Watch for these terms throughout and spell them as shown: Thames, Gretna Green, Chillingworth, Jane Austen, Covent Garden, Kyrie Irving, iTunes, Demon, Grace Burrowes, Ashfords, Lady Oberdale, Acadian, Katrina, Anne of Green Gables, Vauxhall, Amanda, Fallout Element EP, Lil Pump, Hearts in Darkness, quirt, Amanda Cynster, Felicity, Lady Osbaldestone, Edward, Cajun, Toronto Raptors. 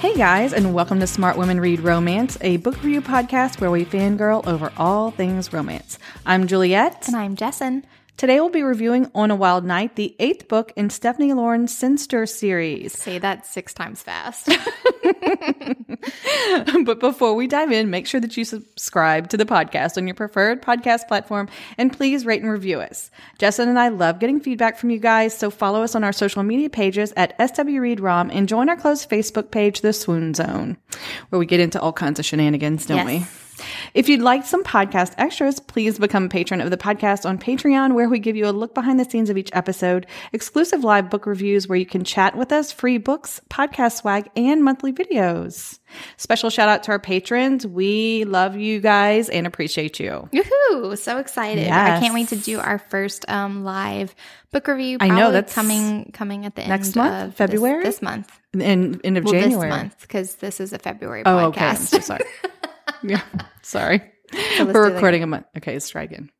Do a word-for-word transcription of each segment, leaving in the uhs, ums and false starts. Hey guys, and welcome to Smart Women Read Romance, a book review podcast where we fangirl over all things romance. I'm Juliet. And I'm Jessen. Today we'll be reviewing On a Wild Night, the eighth book in Stephanie Laurens' Cynster series. Say that six times fast. But before we dive in, make sure that you subscribe to the podcast on your preferred podcast platform, and please rate and review us. Jessen and I love getting feedback from you guys, so follow us on our social media pages at S W Read Rom and join our closed Facebook page, The Swoon Zone, where we get into all kinds of shenanigans, don't yes. we? If you'd like some podcast extras, please become a patron of the podcast on Patreon, where we give you a look behind the scenes of each episode, exclusive live book reviews where you can chat with us, free books, podcast swag, and monthly videos. Special shout out to our patrons. We love you guys and appreciate you. Woohoo! So excited. Yes. I can't wait to do our first um, live book review. I know that's coming coming at the end next month, of February? This, this month. And end of well, January. This month, because this is a February podcast. Oh, okay. I'm so sorry. Yeah, sorry. So We're recording a month. Okay, let's try again.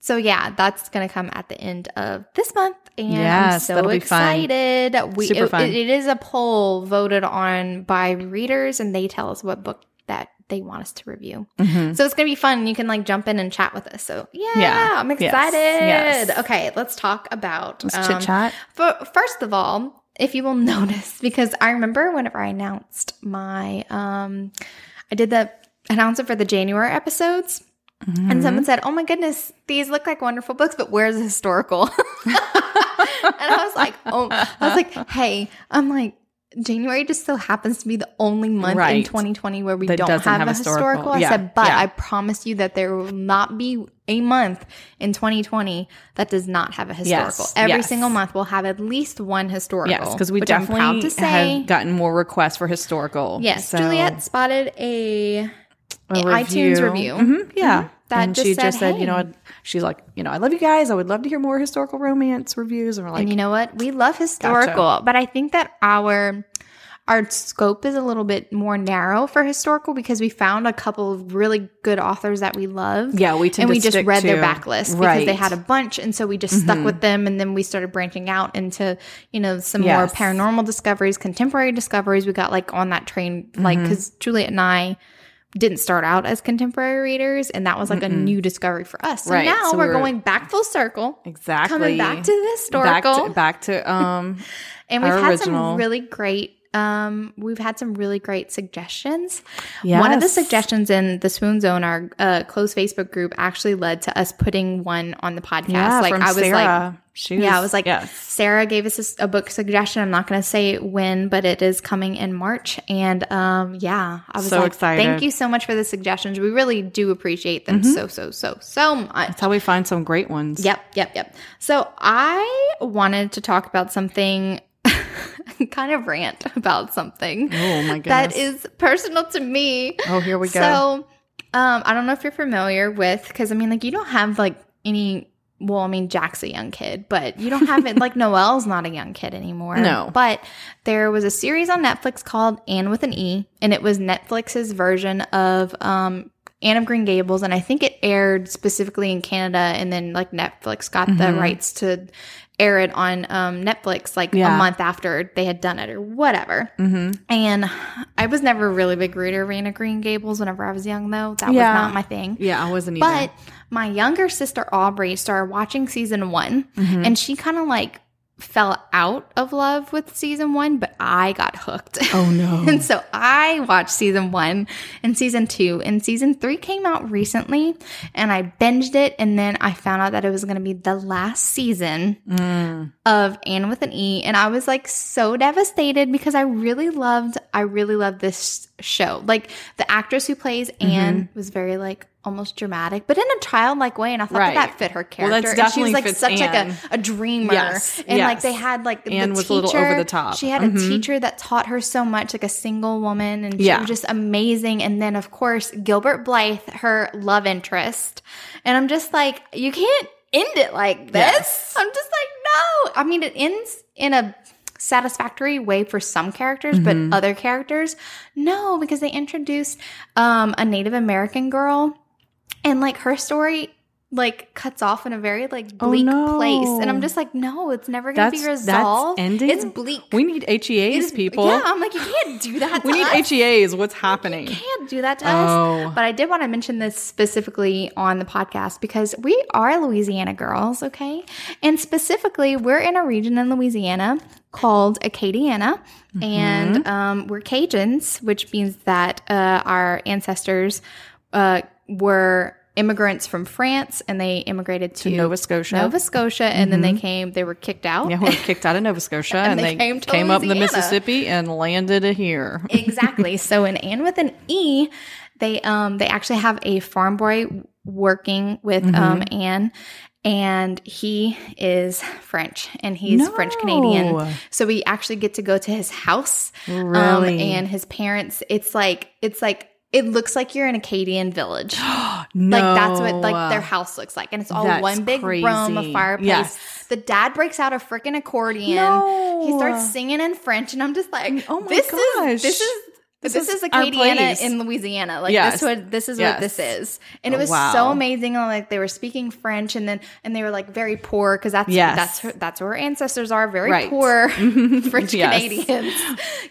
So yeah, that's going to come at the end of this month, and yes, I'm so excited. Fun. We Super it, fun. It, it is a poll voted on by readers, and they tell us what book that they want us to review. Mm-hmm. So it's going to be fun. You can like jump in and chat with us. So yeah, yeah. I'm excited. Yes. Yes. Okay, let's talk about let's um, chit chat. F- first of all, if you will notice, because I remember whenever I announced my, um, I did the. Announce it for the January episodes. Mm-hmm. And someone said, oh my goodness, these look like wonderful books, but where's the historical? And I was like, oh, I was like, hey, I'm like, January just so happens to be the only month right. in twenty twenty where we that don't have, have a historical. historical. I yeah. said, but yeah. I promise you that there will not be a month in twenty twenty that does not have a historical. Yes. Every yes. single month we'll have at least one historical. Yes, because we definitely I'm proud to say. have gotten more requests for historical. Yes, so. Juliet spotted a... A review. iTunes review. Mm-hmm. Yeah. Mm-hmm. That and just she said, just said, hey. you know, she's like, you know, I love you guys. I would love to hear more historical romance reviews. And we're like, and you know what? We love historical, gotcha. But I think that our, our scope is a little bit more narrow for historical because we found a couple of really good authors that we love. Yeah. We tend and to we just read to, their backlist right. because they had a bunch. And so we just mm-hmm. stuck with them. And then we started branching out into, you know, some yes. more paranormal discoveries, contemporary discoveries. We got like on that train, mm-hmm. like, cause Juliet and I, didn't start out as contemporary readers, and that was like Mm-mm. a new discovery for us. So right. now so we're, we're going back full circle. Exactly. Coming back to the historical. Back to, back to um and we've had original. some really great um we've had some really great suggestions. Yes. One of the suggestions in the Swoon Zone, our uh, closed Facebook group, actually led to us putting one on the podcast. Yeah, like from I was Sarah. like She was, yeah, I was like, yes. Sarah gave us a, a book suggestion. I'm not going to say when, but it is coming in March. And um, yeah, I was so like, excited. Thank you so much for the suggestions. We really do appreciate them mm-hmm. so, so, so, so much. That's how we find some great ones. Yep, yep, yep. So I wanted to talk about something, kind of rant about something. Oh, my goodness. That is personal to me. Oh, here we go. So um, I don't know if you're familiar with, because I mean, like, you don't have like any. Well, I mean, Jack's a young kid, but you don't have it. Like, Noelle's not a young kid anymore. No. But there was a series on Netflix called Anne with an E, and it was Netflix's version of um, Anne of Green Gables. And I think it aired specifically in Canada, and then, like, Netflix got mm-hmm. the rights to air it on um, Netflix, like, yeah. a month after they had done it or whatever. Mm-hmm. And I was never a really big reader of Anne of Green Gables whenever I was young, though. That yeah. was not my thing. Yeah, I wasn't either. But my younger sister, Aubrey, started watching season one, mm-hmm. and she kind of like fell out of love with season one, but I got hooked. Oh, no. And so I watched season one and season two, and season three came out recently, and I binged it, and then I found out that it was going to be the last season mm. of Anne with an E, and I was like so devastated because I really loved, I really loved this show. Like, the actress who plays mm-hmm. Anne was very like, almost dramatic, but in a childlike way, and I thought right. that, that fit her character. Well, that's definitely and she was like such Anne. like a, a dreamer, yes. and yes. like they had like the, Anne the was teacher. A little over the top. She had mm-hmm. a teacher that taught her so much, like a single woman, and yeah. she was just amazing. And then, of course, Gilbert Blythe, her love interest, and I'm just like, you can't end it like this. Yes. I'm just like, no. I mean, it ends in a satisfactory way for some characters, mm-hmm. but other characters, no, because they introduced um, a Native American girl. And, like, her story like cuts off in a very like bleak oh, no. place, and I'm just like, no, it's never gonna that's, be resolved. That's ending? It's bleak. We need H E As, people. Yeah, I'm like, you can't do that. to we need us. H E As. What's happening? You can't do that to oh. us. But I did want to mention this specifically on the podcast because we are Louisiana girls, okay? And specifically, we're in a region in Louisiana called Acadiana, mm-hmm. and um, we're Cajuns, which means that uh, our ancestors uh, were immigrants from France, and they immigrated to, to Nova Scotia. Nova Scotia, and mm-hmm. then they came, they were kicked out. Yeah, we were kicked out of Nova Scotia, and, and they, they came, came up the Mississippi and landed here. Exactly. So in Anne with an E, they um they actually have a farm boy working with mm-hmm. um Anne, and he is French, and he's no. French Canadian. So we actually get to go to his house. Really? Um, and his parents. It's like, it's like, it looks like you're in an Acadian village. No. Like that's what like their house looks like. And it's all that's one big crazy. room, a fireplace. Yes. The dad breaks out a freaking accordion. No. He starts singing in French. And I'm just like, oh my this gosh. Is, this is this, this is, is Acadiana in Louisiana. Like yes. this what this is yes. what this is. And it was wow. so amazing. Like they were speaking French, and then and they were like very poor, because that's yes. that's her, that's where our ancestors are, very right. poor French yes. Canadians.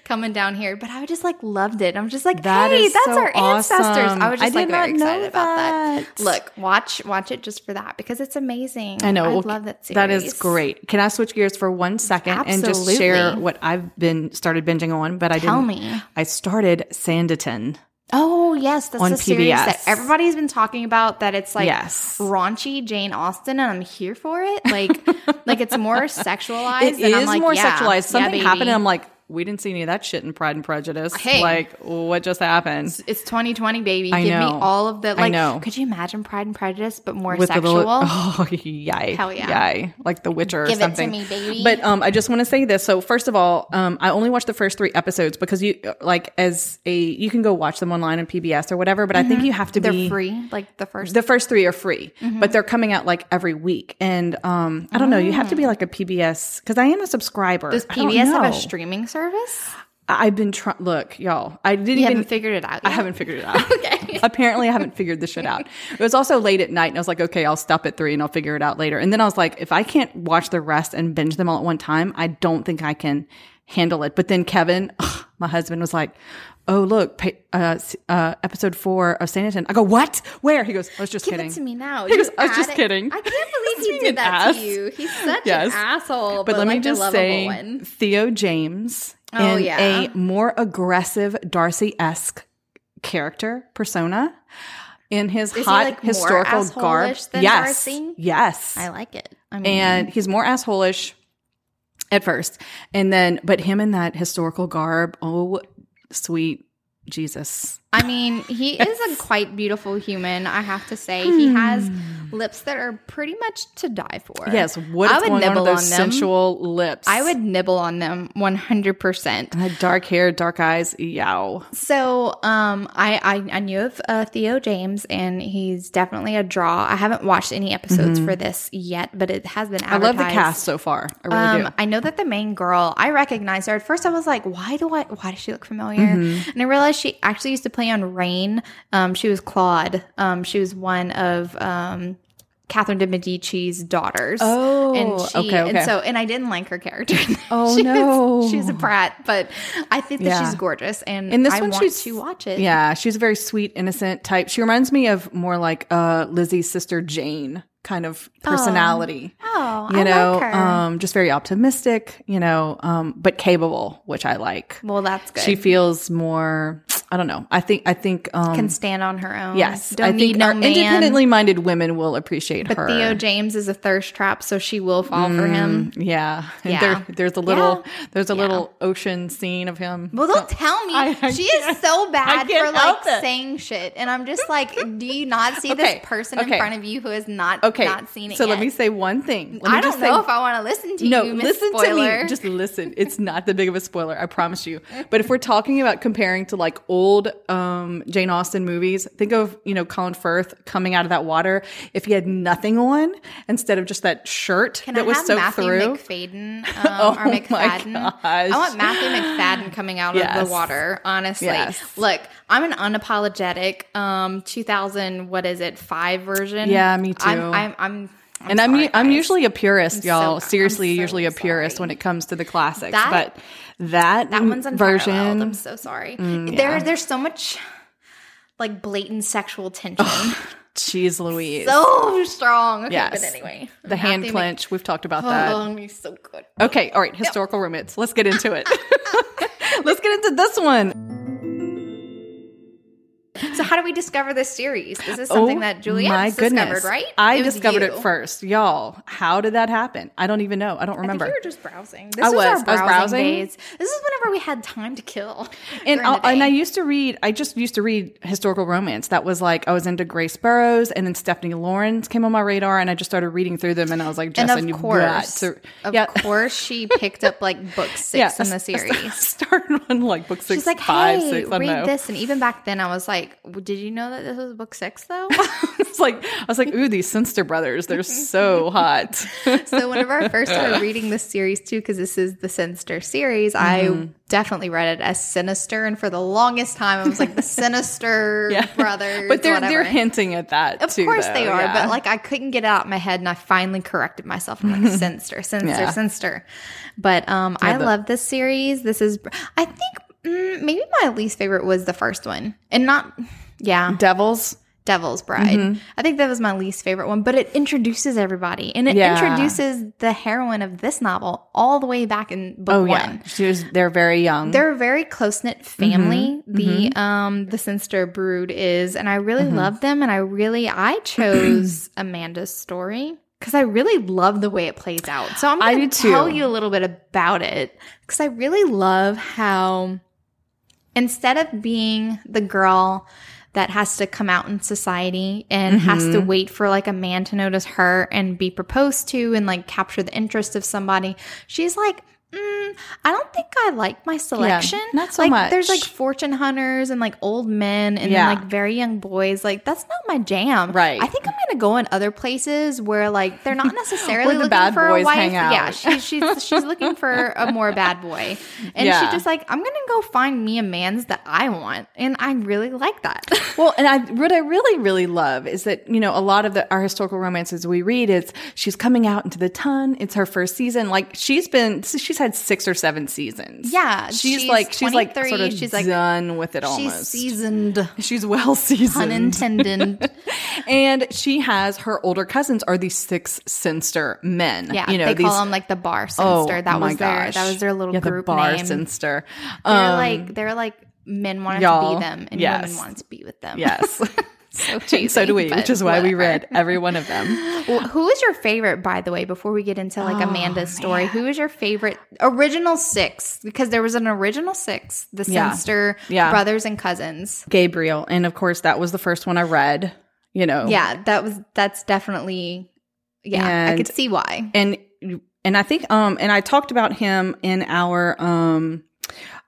Coming down here, but I just like loved it. I'm just like, that hey, that's so our awesome. ancestors. I was just I like very excited about that. Look, watch, watch it just for that because it's amazing. I know, I well, love that series. That is great. Can I switch gears for one second Absolutely. and just share what I've been started binging on? But I Tell didn't. Tell me, I started Sanditon. Oh yes, that's a series P B S. That everybody's been talking about. That it's like yes. raunchy Jane Austen, and I'm here for it. Like, like it's more sexualized. It and is I'm like, more yeah, sexualized. Something yeah, happened, and I'm like, we didn't see any of that shit in Pride and Prejudice. Hey, like, what just happened? It's twenty twenty, baby. I Give know. me all of the, like, I know. Could you imagine Pride and Prejudice, but more With sexual? The, oh, yay. Hell yeah. Yay. Like The Witcher Give or something. Give it to me, baby. But um, I just want to say this. So first of all, um, I only watched the first three episodes because you, like, as a, you can go watch them online on P B S or whatever, but mm-hmm. I think you have to they're be. They're free. Like the first. The first three are free, mm-hmm. but they're coming out like every week. And um, I don't mm. know. You have to be like a P B S, because I am a subscriber. Does P B S have a streaming service? service? I've been trying. Look, y'all, I didn't you even figure it out. Yet? I haven't figured it out. Okay. Apparently I haven't figured this shit out. It was also late at night, and I was like, okay, I'll stop at three and I'll figure it out later. And then I was like, if I can't watch the rest and binge them all at one time, I don't think I can handle it. But then Kevin, ugh, my husband, was like, oh, look, uh, uh, episode four of Sanditon. I go, what? Where? He goes, I was just Give kidding. Give it to me now. He goes, I was just kidding. I can't believe he did that ass. to you. He's such yes. an asshole. But, but let like me just say, one. Theo James oh, in yeah. a more aggressive Darcy-esque character persona in his Is hot he like historical more garb. Than yes, Darcy? yes, I like it. I mean, and he's more asshole-ish at first, and then, but him in that historical garb. Oh. Sweet Jesus. I mean, he is a quite beautiful human, I have to say. Hmm. He has lips that are pretty much to die for. Yes, what I is would going nibble on, those on them. Sensual lips. I would nibble on them one hundred percent. And that dark hair, dark eyes, yow. So um, I, I I knew of uh, Theo James, and he's definitely a draw. I haven't watched any episodes mm-hmm. for this yet, but it has been advertised. I love the cast so far. I really um, do. I know that the main girl, I recognized her. At first I was like, why do I? Why does she look familiar? Mm-hmm. And I realized she actually used to play on Rain. Um, she was Claude. Um, she was one of um, Catherine de Medici's daughters. Oh, and she, okay, okay. And so, and I didn't like her character. Oh she no, was, she's a brat, but I think yeah. that she's gorgeous, and in this I one, want she's, to watch it. Yeah, she's a very sweet, innocent type. She reminds me of more like uh, Lizzie's sister Jane kind of personality. Oh, oh you know, I like her. Um, just very optimistic, you know, um, but capable, which I like. Well, that's good. She feels more. I don't know. I think I think um, can stand on her own. Yes, Don't I need think no our man. independently minded women will appreciate but her. But Theo James is a thirst trap, so she will fall mm, for him. Yeah, and yeah. There, there's a little yeah. there's a yeah. little ocean scene of him. Well, don't tell me I, I she is so bad for like it. saying shit, and I'm just like, do you not see okay. this person okay. in front of you who has not okay. not seen it? So yet? let me say one thing. Let I don't know say, if I want to listen to no, you. No, listen spoiler. to me. Just listen. It's not that big of a spoiler. I promise you. But if we're talking about comparing to like old old um, Jane Austen movies, think of, you know, Colin Firth coming out of that water if he had nothing on instead of just that shirt Can that I was so Matthew through. McFadden, um, oh or McFadden? My gosh. I want Matthew McFadden coming out yes. of the water, honestly. Yes. Look, I'm an unapologetic um, two thousand, what is it, five version. Yeah, me too. I'm, I'm, I'm I'm and sorry, I'm I'm guys. usually a purist, I'm y'all. So, Seriously, so usually a purist sorry. when it comes to the classics. That, but that that one's version, unparalleled. I'm so sorry. Mm, there, yeah. there's so much like blatant sexual tension. Jeez, Louise, so strong. Okay, yes. But anyway, the Matthew hand clench. Mc- we've talked about oh, that. Oh, he's so good. Okay, all right. Historical yep. roommates. Let's get into it. Let's get into this one. So how do we discover this series? This is something oh, that Juliet discovered, right? I discovered you. it first. Y'all, how did that happen? I don't even know. I don't remember. I think you were just browsing. This I was. was our browsing I was browsing. Days. This is whenever we had time to kill. And, and I used to read, I just used to read historical romance. That was like, I was into Grace Burroughs, and then Stephanie Laurens came on my radar, and I just started reading through them, and I was like, Jess, and of course, to, of yeah. course she picked up like book six yeah, in the series. Started on like book six, She's like, five, hey, six, I read know. this. And even back then I was like, did you know that this was book six though? It's like I was like, ooh, these Cynster brothers, they're so hot. So whenever I first started reading this series too, because this is the Cynster series, mm-hmm. I definitely read it as Sinister, and for the longest time I was like the Sinister yeah. brothers. But they're whatever. they're hinting at that. Of too, course though. they are, yeah. but like I couldn't get it out of my head, and I finally corrected myself. I'm like Sinister, Sinister, yeah. Sinister. But um I, I love this series. This is I think maybe my least favorite was the first one, and not yeah Devil's Devil's Bride. Mm-hmm. I think that was my least favorite one, but it introduces everybody, and it yeah. introduces the heroine of this novel all the way back in book oh, one. Yeah. She was, they're very young. They're a very close knit family. Mm-hmm. The mm-hmm. um the Cynster brood is, and I really mm-hmm. love them, and I really I chose Amanda's story. Because I really love the way it plays out. So I'm going to tell you a little bit about it. Because I really love how instead of being the girl that has to come out in society and mm-hmm. has to wait for like a man to notice her and be proposed to and like capture the interest of somebody, she's like, Mm, I don't think I like my selection. Yeah, not so like, much. There's like fortune hunters and like old men and yeah. like very young boys. Like that's not my jam. Right. I think I'm gonna go in other places where like they're not necessarily the looking bad for boys a wife. Hang out. Yeah, she, she's she's looking for a more bad boy, and yeah. she's just like, I'm gonna go find me a man's that I want, and I really like that. Well, and I what I really really love is that you know a lot of the our historical romances we read is she's coming out into the ton. It's her first season. Like she's been she's. had six or seven seasons. Yeah, she's, she's like she's like sort of she's done like, with it almost. She's seasoned. She's well seasoned. Unintended. And she has her older cousins are these six Cynster men. Yeah, you know, they these, call them like the bar Cynster. Oh, that was gosh. their that was their little yeah, group the bar name. Cynster. Um, they're like they're like men wanted to be them and yes. women wanted to be with them. Yes. So, cheesy, so do we, which is why whatever. we read every one of them. Well, who is your favorite, by the way, before we get into like oh, Amanda's story? Man. Who is your favorite original six? Because there was an original six, the yeah. Cynster yeah. brothers and cousins. Gabriel. And of course, that was the first one I read, you know. Yeah, that was that's definitely, yeah, and, I could see why. And and I think, um, and I talked about him in our um,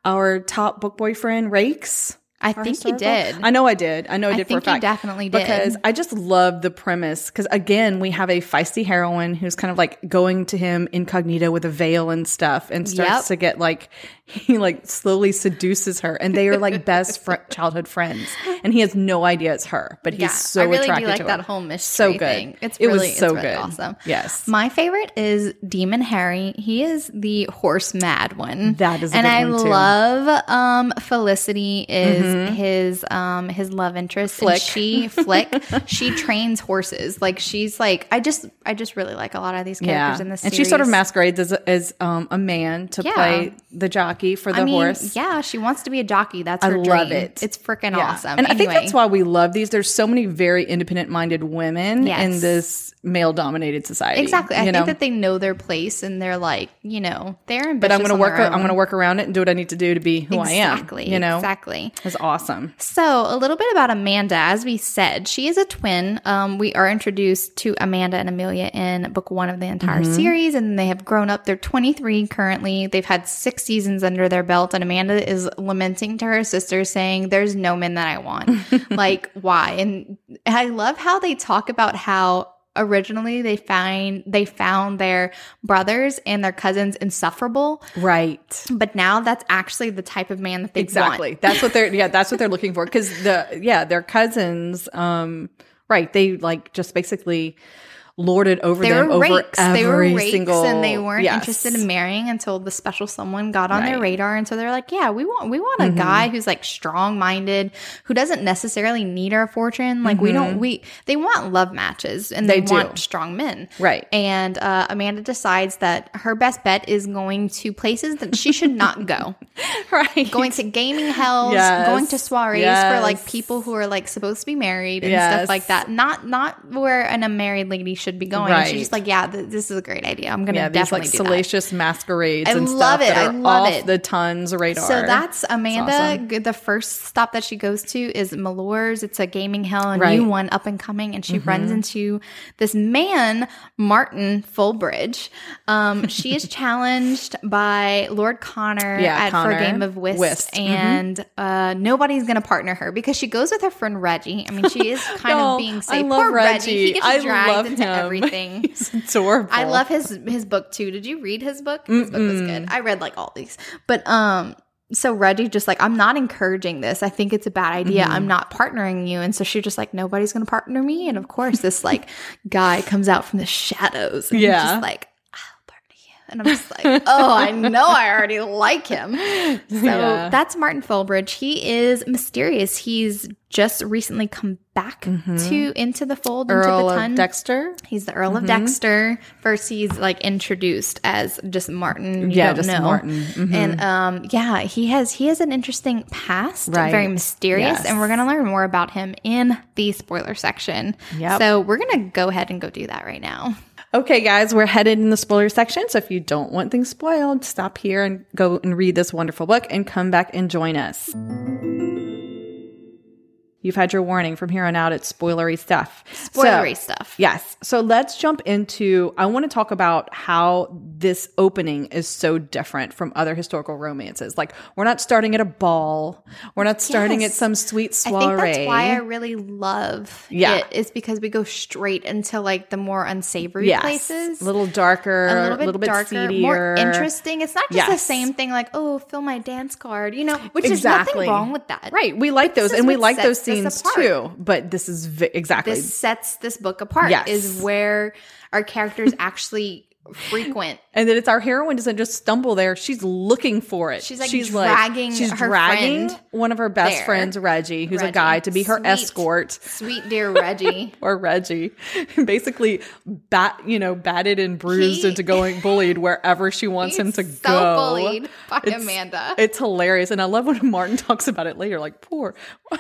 our top book boyfriend, Rakes. I think historical? you did. I know I did. I know I did I think for a fact. You definitely did. Because I just love the premise. Because again, we have a feisty heroine who's kind of like going to him incognito with a veil and stuff, and starts yep. to get like he like slowly seduces her, and they are like best fr- childhood friends, and he has no idea it's her, but he's yeah, so I really attracted do like to that her. Whole mystery so good. Thing. It's really, it was so it's really good. Awesome. Yes, my favorite is Demon Harry. He is the horse mad one. That is, a and good I one too. love um, Felicity is. Mm-hmm. His um his love interest Flick. And she Flick she trains horses like she's like I just I just really like a lot of these characters yeah. in this series. And she sort of masquerades as a, as um a man to yeah. play the jockey for the I mean, horse. Yeah, she wants to be a jockey. That's her I dream. Love it. It's freaking yeah. awesome. And anyway. I think that's why we love these. There's so many very independent minded women yes. in this male dominated society. Exactly. I think know? that they know their place and they're like you know they're ambitious. But I'm gonna work. I'm gonna work around it and do what I need to do to be who exactly. I am. Exactly. You know exactly. As awesome. So a little bit about Amanda. As we said, she is a twin. Um, we are introduced to Amanda and Amelia in book one of the entire mm-hmm. series, and they have grown up. They're twenty-three currently. They've had six seasons under their belt, and Amanda is lamenting to her sister saying, there's no men that I want. Like, why? And I love how they talk about how originally they find they found their brothers and their cousins insufferable, right? But now that's actually the type of man that they exactly want. That's what they're yeah that's what they're looking for, because the yeah their cousins um right they like just basically lorded over they them were over rakes. Every they were rakes single and they weren't yes. interested in marrying until the special someone got on right. their radar, and so they're like, yeah, we want we want a mm-hmm. guy who's like strong-minded, who doesn't necessarily need our fortune, like mm-hmm. we don't we they want love matches, and they, they want do. strong men, right? And uh Amanda decides that her best bet is going to places that she should not go, right? Going to gaming hells, yes. going to soirees yes. for like people who are like supposed to be married and yes. stuff like that, not not where an unmarried lady should be going. Right. She's just like, yeah, th- this is a great idea. I'm going to yeah, definitely these, like, do salacious that. masquerades I and love stuff it. That are I love off it. The tons radar. So that's Amanda. That's awesome. The first stop that she goes to is Mallore's. It's a gaming hell, a right. new one up and coming, and she mm-hmm. runs into this man, Martin Fulbridge. Um, she is challenged by Lord Connor yeah, at Connor. for a game of whist, whist. and mm-hmm. uh, nobody's going to partner her because she goes with her friend Reggie. I mean, she is kind oh, of being safe. I love Poor Reggie. Reggie. He gets I dragged love into him. Everything. He's adorable. I love his his book too. Did you read his book? His Mm-mm. book was good. I read like all these. But um so Reggie just like, I'm not encouraging this. I think it's a bad idea. Mm-hmm. I'm not partnering you. And so she's just like, nobody's gonna partner me. And of course this like guy comes out from the shadows and yeah. he's just like, I'll partner you. And I'm just like, oh, I know I already like him. So yeah. that's Martin Fulbridge. He is mysterious. He's just recently come back mm-hmm. to into the fold, Earl into the ton. Of Dexter. He's the Earl mm-hmm. of Dexter. First, he's like introduced as just Martin. You yeah, don't just know. Martin. Mm-hmm. And um, yeah, he has he has an interesting past, right. very mysterious, yes. and we're gonna learn more about him in the spoiler section. Yep. So we're gonna go ahead and go do that right now. Okay, guys, we're headed in the spoiler section. So if you don't want things spoiled, stop here and go and read this wonderful book, and come back and join us. You've had your warning. From here on out, it's spoilery stuff. Spoilery so, stuff. Yes. So let's jump into, I want to talk about how this opening is so different from other historical romances. Like, we're not starting at a ball. We're not starting yes. at some sweet soiree. I think that's why I really love yeah. it, is because we go straight into, like, the more unsavory yes. places. A little darker. A little bit, a little bit darker. Seedier. More interesting. It's not just yes. the same thing, like, oh, fill my dance card, you know, which exactly. is nothing wrong with that. Right. We like those. And we like those scenes too, but this is v- exactly this sets this book apart yes. is where our characters actually frequent, and then it's our heroine doesn't just stumble there, she's looking for it, she's like she's dragging like, she's her dragging friend one of her best there. friends Reggie, who's Reggie. a guy, to be her sweet, escort sweet dear Reggie or Reggie basically bat you know batted and bruised he, into going bullied wherever she wants him to so go bullied by it's, Amanda it's hilarious, and I love when Martin talks about it later, like poor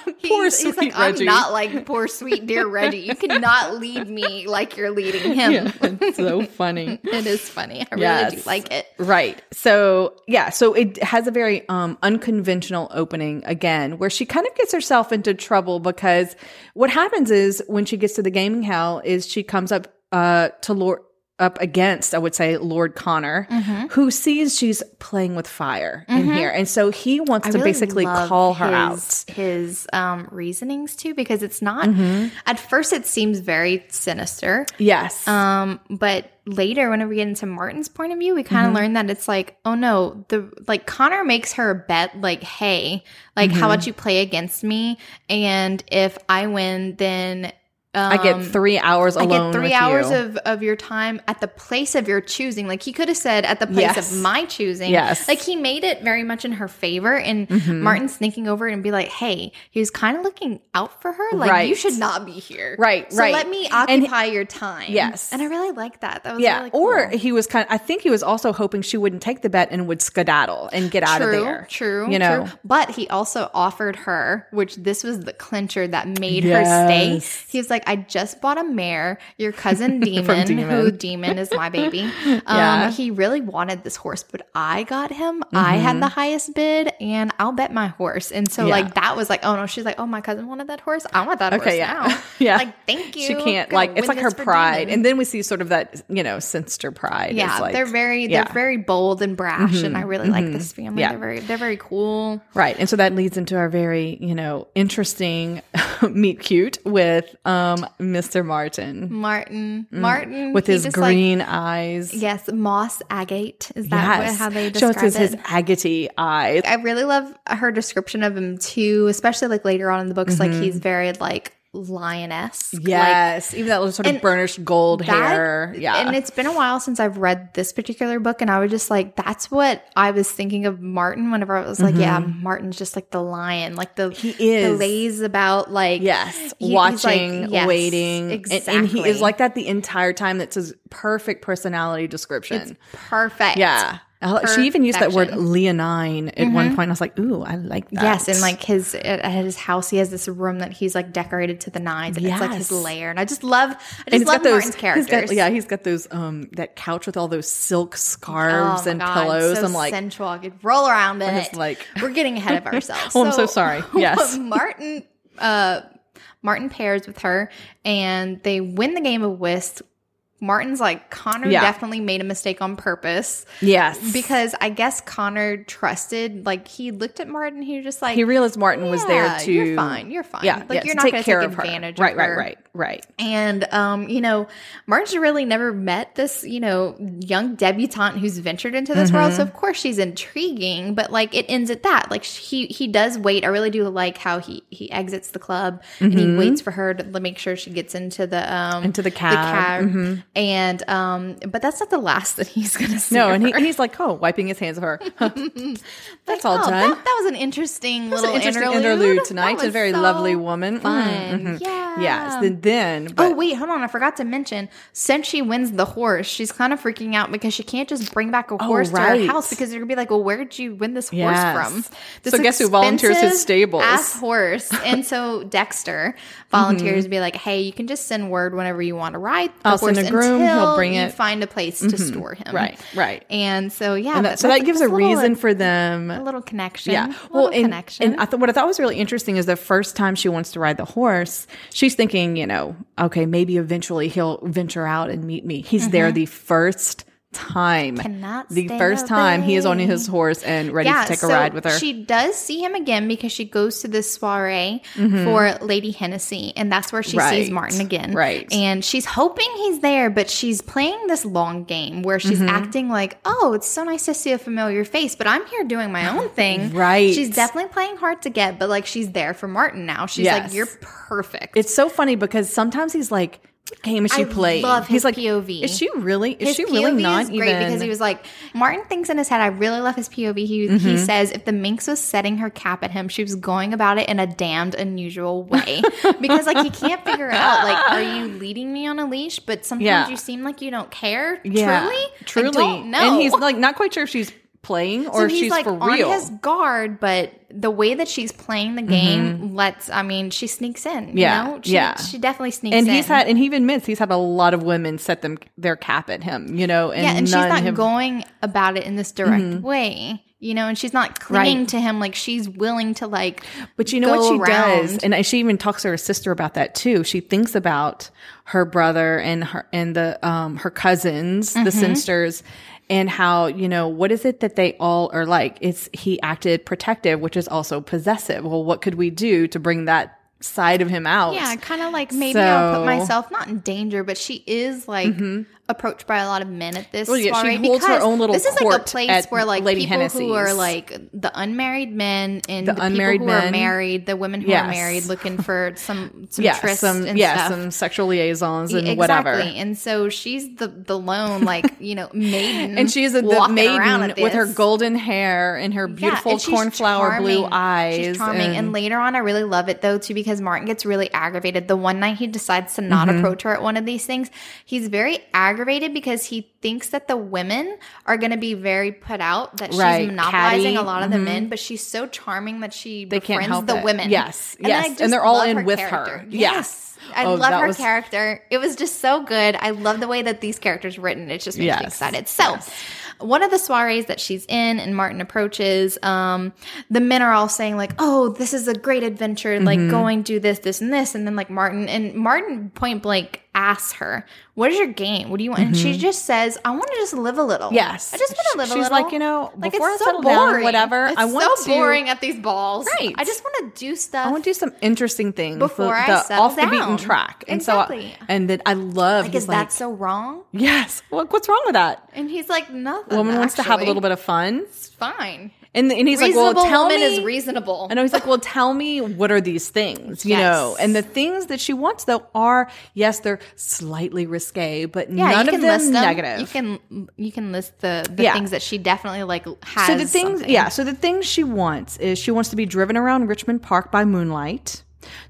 he's, poor he's sweet like, Reggie. I'm not like poor sweet dear Reggie, you cannot lead me like you're leading him. Yeah, it's so funny. It is funny. I yes. really do like it. Right. So, yeah. So it has a very um, unconventional opening again, where she kind of gets herself into trouble, because what happens is when she gets to the gaming hell is she comes up uh, to Lord up against, I would say, Lord Connor, mm-hmm. who sees she's playing with fire mm-hmm. in here. And so he wants I to really basically call his, her out. His um, reasonings too, because it's not, mm-hmm. at first it seems very sinister. Yes. Um, but later, whenever we get into Martin's point of view, we kind of mm-hmm. learn that it's like, oh no, the like Connor makes her a bet, like, hey, like mm-hmm. how about you play against me? And if I win, then Um, I get three hours alone. I get three with hours you. Of, of your time at the place of your choosing. Like, he could have said at the place yes. of my choosing. Yes. Like, he made it very much in her favor. And mm-hmm. Martin's sneaking over and be like, hey, he was kind of looking out for her. Like, right. you should not be here. Right, so right. So let me occupy and, your time. Yes. And I really like that. That was yeah. really cool. Or he was kind of, I think he was also hoping she wouldn't take the bet and would skedaddle and get true, out of there. True, you know? True. But he also offered her, which this was the clincher that made yes. her stay. He was like, like, I just bought a mare, your cousin Demon, Demon. who Demon is my baby. Um, yeah. He really wanted this horse, but I got him. Mm-hmm. I had the highest bid, and I'll bet my horse. And so, yeah. like, that was like, oh, no, she's like, oh, my cousin wanted that horse. I want that okay, horse yeah. now. yeah. Like, thank you. She can't, like, it's like her pride. Demon. And then we see sort of that, you know, Cynster pride. Yeah. Is like, they're very, yeah. they're very bold and brash, mm-hmm. and I really mm-hmm. like this family. Yeah. They're very, they're very cool. Right. And so that leads into our very, you know, interesting meet cute with um Mister Martin. Martin. Mm. Martin. With his green like, eyes. Yes. Moss agate. Is that yes. what, how they describe it? Shows his agate eyes. I really love her description of him too, especially like later on in the books. Mm-hmm. Like he's very like lioness. Yes. Like, even that little sort of burnished gold that, hair. Yeah. And it's been a while since I've read this particular book, and I was just like, that's what I was thinking of Martin whenever I was mm-hmm. like, yeah, Martin's just like the lion. Like the he is the lays about like yes, he, watching, like, yes, waiting. Exactly. And, and he is like that the entire time. That's his perfect personality description. It's perfect. Yeah. Perfection. She even used that word leonine at mm-hmm. one point. I was like, ooh, I like that. Yes, and like his at his house, he has this room that he's like decorated to the nines, and yes. it's like his lair. And I just love, I just love Martin's those, characters. He's got, yeah, he's got those um that couch with all those silk scarves oh and God, pillows. So I'm like sensual. I could roll around in it. Like, we're getting ahead of ourselves. oh, so, I'm so sorry. Yes, Martin. Uh, Martin pairs with her, and they win the game of whist. Martin's like, Connor yeah. definitely made a mistake on purpose. Yes. Because I guess Connor trusted, like, he looked at Martin, he was just like... He realized Martin yeah, was there to... you're fine, you're fine. Yeah, like, yeah, you're not going to take advantage of her. Right, right, right, right. And, um, you know, Martin's really never met this, you know, young debutante who's ventured into this mm-hmm. world, so of course she's intriguing, but, like, it ends at that. Like, he he does wait. I really do like how he, he exits the club, mm-hmm. and he waits for her to make sure she gets into the... Um, into the cab. The cab. Mm-hmm. And, um, but that's not the last that he's going to see. No, and, he, and he's like, oh, wiping his hands of her. that's like, all oh, done. That, that was an interesting that little an interesting interlude. interlude tonight. A very so lovely woman. Fun. Mm-hmm. Yeah. Yes. And then, but, oh, wait, hold on. I forgot to mention, since she wins the horse, she's kind of freaking out because she can't just bring back a horse oh, right. to her house, because they're going to be like, well, where'd you win this horse yes. from? This so guess who volunteers his stables? Ass horse. And so Dexter volunteers mm-hmm. to be like, hey, you can just send word whenever you want to ride the I'll horse send a groom, he'll bring you it. Find a place to mm-hmm. store him. Right, right. And so, yeah. And that, so that gives a little, reason for them. A little connection. Yeah. Well, and, connection. And I th- what I thought was really interesting is the first time she wants to ride the horse, she's thinking, you know, okay, maybe eventually he'll venture out and meet me. He's mm-hmm. there the first time. Cannot the first away. time he is on his horse and ready yeah, to take so a ride with her. She does see him again because she goes to this soiree mm-hmm. for Lady Hennessy, and that's where she right. sees Martin again. Right. And she's hoping he's there, but she's playing this long game where she's mm-hmm. acting like, oh, it's so nice to see a familiar face, but I'm here doing my own thing. Right. She's definitely playing hard to get, but like she's there for Martin now. She's yes. like, you're perfect. It's so funny because sometimes he's like, what game is she I playing? Love his He's like, P O V. Is she really? Is his she P O V really not is great even? Because he was like, Martin thinks in his head, I really love his P O V. He mm-hmm. he says, if the minx was setting her cap at him, she was going about it in a damned unusual way. Because like he can't figure out, like, are you leading me on a leash? But sometimes yeah. you seem like you don't care. Yeah. Truly, truly. I don't know. And he's like not quite sure if she's playing or so if he's she's like for real. On his guard, but the way that she's playing the game mm-hmm. lets, I mean, she sneaks in. You yeah. know? She, yeah. She definitely sneaks and in. And he's had, and he even admits he's had a lot of women set them their cap at him, you know? And yeah, and she's not him- going about it in this direct mm-hmm. way. You know, and she's not clinging right. to him. Like, she's willing to, like, but you know what she around. does? And she even talks to her sister about that, too. She thinks about her brother and her and the um her cousins, mm-hmm. the Cynsters, and how, you know, what is it that they all are like? It's he acted protective, which is also possessive. Well, what could we do to bring that side of him out? Yeah, kind of like maybe so, I'll put myself not in danger, but she is like mm-hmm. approached by a lot of men at this. Well, yeah, soiree she holds her own little. This is like a place where like Lady people Hennessy's. Who are like the unmarried men and the, the unmarried people who men. Are married, the women who yes. are married, looking for some some yeah, trysts some, and yeah, stuff. some sexual liaisons and exactly. whatever. And so she's the the lone like you know maiden, and she's a, the maiden with her golden hair and her beautiful yeah, and cornflower charming. blue eyes. She's charming, and, and later on, I really love it though too because. Because Martin gets really aggravated. The one night he decides to not mm-hmm. approach her at one of these things, he's very aggravated because he thinks that the women are going to be very put out, that right. she's monopolizing Catty. a lot of mm-hmm. the men, but she's so charming that she they befriends the it. women. Yes, and yes. And they're all in with character. her. Yes. yes. I oh, love her was... character. It was just so good. I love the way that these characters were written. It just makes yes. me excited. So yes. one of the soirees that she's in and Martin approaches, um, the men are all saying like, oh, this is a great adventure. Mm-hmm. Like going do this, this, and this. And then like Martin and Martin point blank asks her, what is your game? What do you want? Mm-hmm. And she just says, I want to just live a little. Yes. I just want to live She's a little. She's like, you know, like, before it's I so settle boring. down, whatever. It's I want so to, boring at these balls. Right. I just want to do stuff. I want to do some interesting things. Before the, I the settle off down. the beaten track. And exactly. So, and then I love. Like, is like, that so wrong? Yes. What, what's wrong with that? And he's like, nothing. Woman actually. wants to have a little bit of fun. It's fine. And, and he's reasonable like, well, tell woman me. is reasonable. And he's like, well, tell me, what are these things, you yes. know? And the things that she wants, though, are, yes, they're slightly risque, but yeah, none of them, them negative. You can you can list the, the yeah. things that she definitely like has. So the things, something. yeah. So the things she wants is she wants to be driven around Richmond Park by moonlight,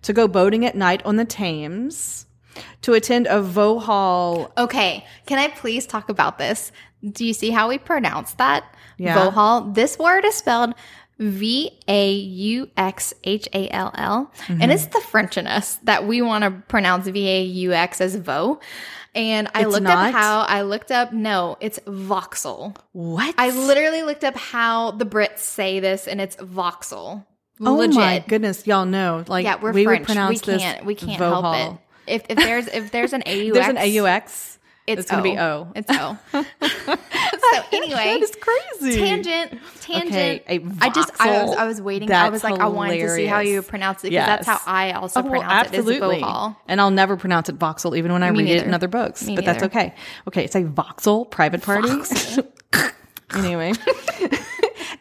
to go boating at night on the Thames, to attend a Vauxhall. Okay, can I please talk about this? Do you see how we pronounce that? Yeah. Vauxhall. This word is spelled V A U X H A L L. Mm-hmm. And it's the French in us that we want to pronounce V A U X as Vaux. And I it's looked not? up how I looked up. No, it's Vauxhall. What? I literally looked up how the Brits say this, and it's Vauxhall. Oh Legit. my goodness, y'all know. Like yeah, we're we French. Would pronounce we can't. This we can't Vauxhall. help it. If, if there's if there's an A U X, there's an A U X. It's, it's going to be O. It's O. So anyway. That is crazy. Tangent. Tangent. Okay, I just, I was, I was waiting. That's I was like, hilarious. I wanted to see how you pronounce it. Because yes. that's how I also oh, pronounce well, absolutely. it. Absolutely. And I'll never pronounce it Vauxhall, even when I Me read neither. it in other books. Me but neither. That's okay. Okay. It's a Vauxhall private party. Vauxhall. Anyway.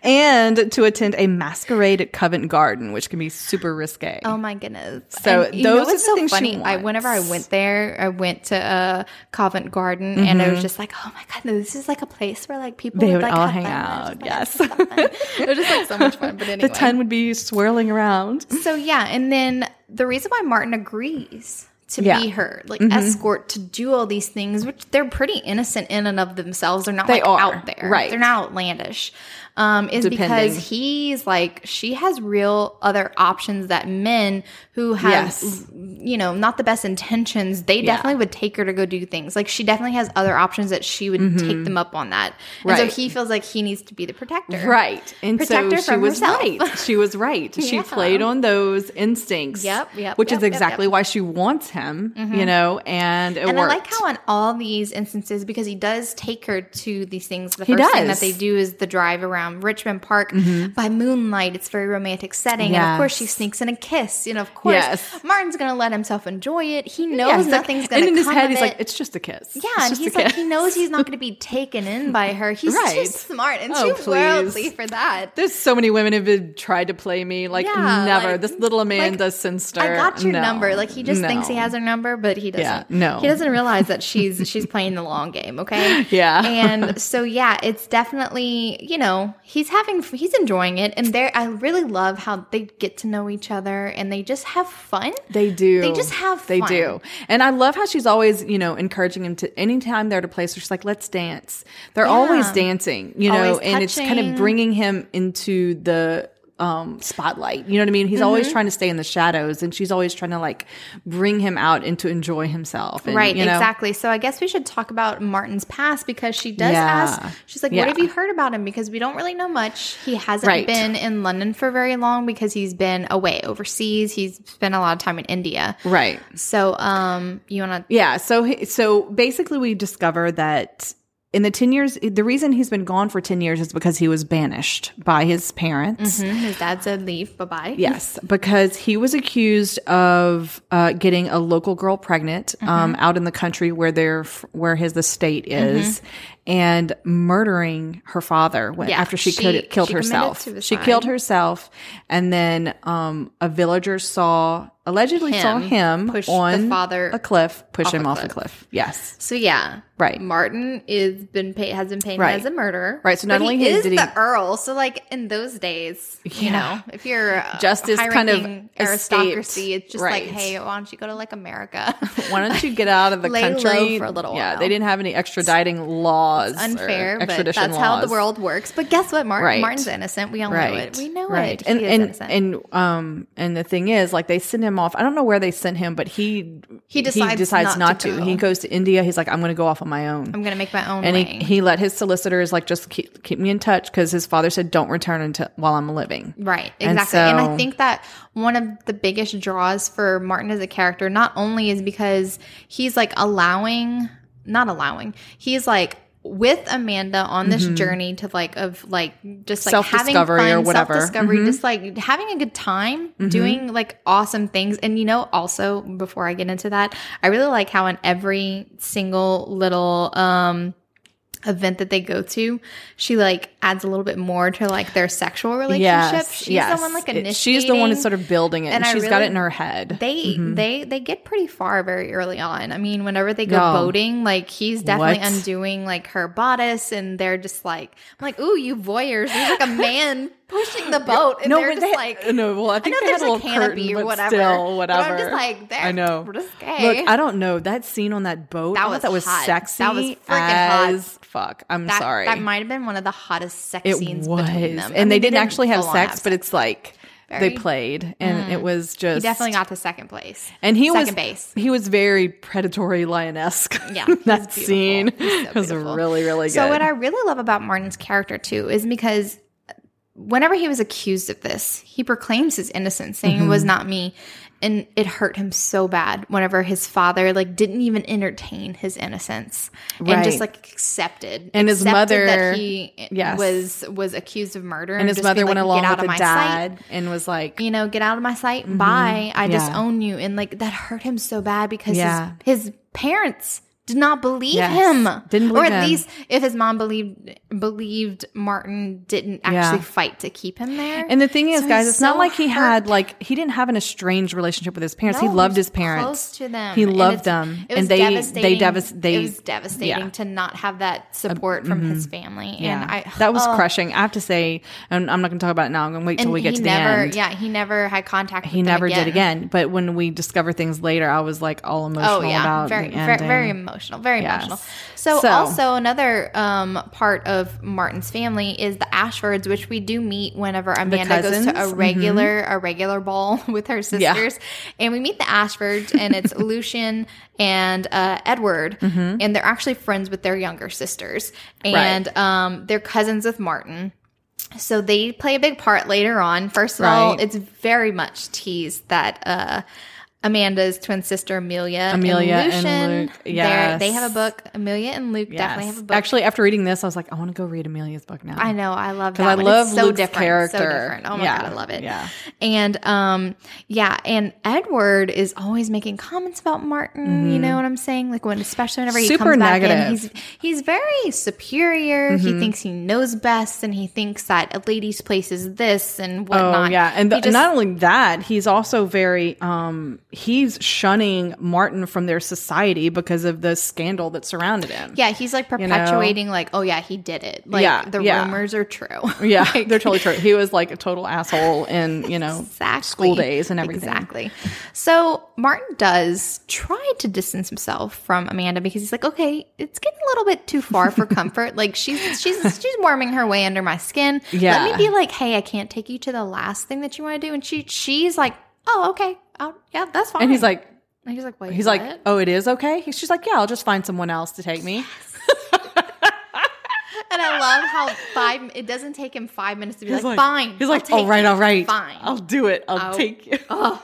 And to attend a masquerade at Covent Garden, which can be super risque. Oh my goodness! So and those know what's are the so things funny. She wants. I, whenever I went there, I went to uh, Covent Garden, mm-hmm. and I was just like, "Oh my god, no, this is like a place where like people they would, would like, all hang fun. out." Yes, like, it was just like so much fun. But anyway, the ton would be swirling around. So yeah, and then the reason why Martin agrees to yeah. be her, like mm-hmm. escort, to do all these things, which they're pretty innocent in and of themselves. They're not they like are. out there. Right. They're not outlandish. Um, is Depending. because he's like, she has real other options that men who have, yes. you know, not the best intentions, they yeah. definitely would take her to go do things. Like she definitely has other options that she would mm-hmm. take them up on that. Right. And so he feels like he needs to be the protector. Right. And protector so she was herself. right. She was right. yeah. She played on those instincts. Yep. Yep. Which yep, is exactly yep, yep. why she wants him, mm-hmm. you know, and it and worked. I like how on all these instances, because he does take her to these things. The he first does. thing that they do is the drive around Richmond Park mm-hmm. by moonlight. It's a very romantic setting. Yes. And of course she sneaks in a kiss. And of course yes. Martin's going to let himself enjoy it. He knows yes, nothing's going to come of it. And in his head he's like, it's just a kiss. Yeah. It's and he's like, kiss. he knows he's not going to be taken in by her. He's right. too smart and oh, too please. worldly for that. There's so many women who have tried to play me. Like yeah, never. Like, this little Amanda like, Cynster. I got your no, number. Like he just no. thinks he has her number, but he doesn't. Yeah, no. He doesn't realize that she's she's playing the long game. Okay. Yeah. And so yeah, it's definitely, you know, he's having, he's enjoying it. And there, I really love how they get to know each other and they just have fun. They do. They just have fun. They do. And I love how she's always, you know, encouraging him to, anytime they're at a place where she's like, let's dance. They're yeah. always dancing, you know, always and touching. It's kind of bringing him into the, Um, spotlight. You know what I mean? He's mm-hmm. always trying to stay in the shadows and she's always trying to like bring him out and to enjoy himself. And, right. You know? Exactly. So I guess we should talk about Martin's past because she does yeah. ask, she's like, yeah. what have you heard about him? Because we don't really know much. He hasn't right. been in London for very long because he's been away overseas. He's spent a lot of time in India. Right. So um, you want to. Yeah. So, he, so basically we discover that in the ten years, the reason he's been gone for ten years is because he was banished by his parents. Mm-hmm. His dad said, leave, bye-bye. Yes, because he was accused of uh, getting a local girl pregnant mm-hmm. um, out in the country where they're, where his estate is. Mm-hmm. and murdering her father when, yeah, after she, she could, killed she herself. She killed herself, and then um, a villager saw allegedly him, saw him on father a cliff, push off him a off cliff. a cliff. Yes. So yeah, right. Martin is been paid has been painted right. as a murderer. Right. So not but only he his, is did he, the Earl, so like in those days, yeah. you know, if you're just this kind of aristocracy, escaped. It's just right. like, hey, why don't you go to like America? Why don't you get out of the Lay country low for a little while? Yeah, they didn't have any extraditing laws. It's unfair, but that's laws. How the world works. But guess what, Martin? Right. Martin's innocent. We all right. know it. We know right. it. He and is and innocent. and um and the thing is, like, they send him off. I don't know where they sent him, but he he decides, he decides not, not to. to. He goes to India. He's like, I'm going to go off on my own. I'm going to make my own. And way. he he let his solicitors like just keep keep me in touch because his father said, don't return until while I'm living. Right. Exactly. And, so, and I think that one of the biggest draws for Martin as a character not only is because he's like allowing. Not allowing. He's like with Amanda on this mm-hmm. journey to like of like just like having fun, or whatever. Self-discovery, mm-hmm. just like having a good time, mm-hmm. doing like awesome things. And you know, also before I get into that, I really like how in every single little um event that they go to, she like adds a little bit more to like their sexual relationship. Yes, she's yes. the one like initiating. It, she's the one who's sort of building it, and, and she's really, got it in her head. They mm-hmm. they they get pretty far very early on. I mean, whenever they go no. boating, like he's definitely what? undoing like her bodice, and they're just like, I'm like, ooh, you voyeurs. There's like a man pushing the boat, and no, they're just they, like, no. Well, I think I know they there's had a, a canopy curtain, or whatever. Still, whatever. But I'm just like, I know. Risque. Look, I don't know that scene on that boat. That I was that was hot. sexy. That was freaking as- hot. Fuck, I'm that, sorry. That might have been one of the hottest sex it scenes was. between them. And I mean, they, they didn't, didn't actually have sex, have but sex. it's like very, they played, and mm, it was just. He definitely got the second place. And he second was base. He was very predatory lion-esque. Yeah, that scene so was really, really good. So what I really love about Martin's character too is because whenever he was accused of this, he proclaims his innocence, saying mm-hmm. it was not me. And it hurt him so bad whenever his father like didn't even entertain his innocence right. and just like accepted and accepted his mother that he yes. was was accused of murder, and, and his mother like, went along with the dad sight. and was like, you know, get out of my sight, mm-hmm. bye, I yeah. disown you, and like that hurt him so bad because yeah. his, his parents did not believe yes. him. Didn't believe him. Or at him. least if his mom believed believed Martin didn't actually yeah. fight to keep him there. And the thing is, so guys, it's so not like he hurt. had like he didn't have an estranged relationship with his parents. No, he loved he his parents. Close to them. He loved them. It was and they devastating. they devas- they it was devastating yeah. to not have that support uh, from mm-hmm. his family. Yeah. And I That was oh. crushing. I have to say, and I'm not going to talk about it now. I'm going to wait till and we get to never, the end. Yeah, he never had contact with He them never again. did again, but when we discover things later, I was like all emotional oh, yeah. about very, the ending. very emotional. Emotional, very yes. emotional. So, so also another um, part of Martin's family is the Ashfords, which we do meet whenever Amanda goes to a regular mm-hmm. a regular ball with her sisters, yeah. and we meet the Ashfords, and it's Lucian and uh, Edward, mm-hmm. and they're actually friends with their younger sisters, and right. um, they're cousins with Martin. So they play a big part later on. First of right. all, it's very much teased that. Uh, Amanda's twin sister Amelia, Amelia and Lucian. And Luke. Yes. They have a book. Amelia and Luke yes. definitely have a book. Actually, after reading this, I was like, I want to go read Amelia's book now. I know, I love that. Because I love it's so Luke's different, character. So different. Oh my yeah. god, I love it. Yeah. And um, yeah, and Edward is always making comments about Martin. Mm-hmm. You know what I'm saying? Like when, especially whenever he Super comes negative. back in, he's he's very superior. Mm-hmm. He thinks he knows best, and he thinks that a lady's place is this and whatnot. Oh yeah, and the, just, not only that, he's also very um. he's shunning Martin from their society because of the scandal that surrounded him. Yeah, he's like perpetuating, you know? Like, oh yeah, he did it. Like yeah, the yeah. rumors are true. Yeah, like, they're totally true. He was like a total asshole in, you know, exactly. school days and everything. Exactly. So Martin does try to distance himself from Amanda because he's like, okay, it's getting a little bit too far for comfort. Like she's she's she's warming her way under my skin. Yeah. Let me be like, hey, I can't take you to the last thing that you want to do. And she she's like, oh, okay. Oh, yeah, that's fine. And he's like, and he's like, wait, he's what? like, oh, it is okay. He's, she's like, yeah, I'll just find someone else to take me. Yes. And I love how five. It doesn't take him five minutes to be like, like, fine. He's like, all right, you. all right, fine, I'll do it. I'll, I'll take you. Oh.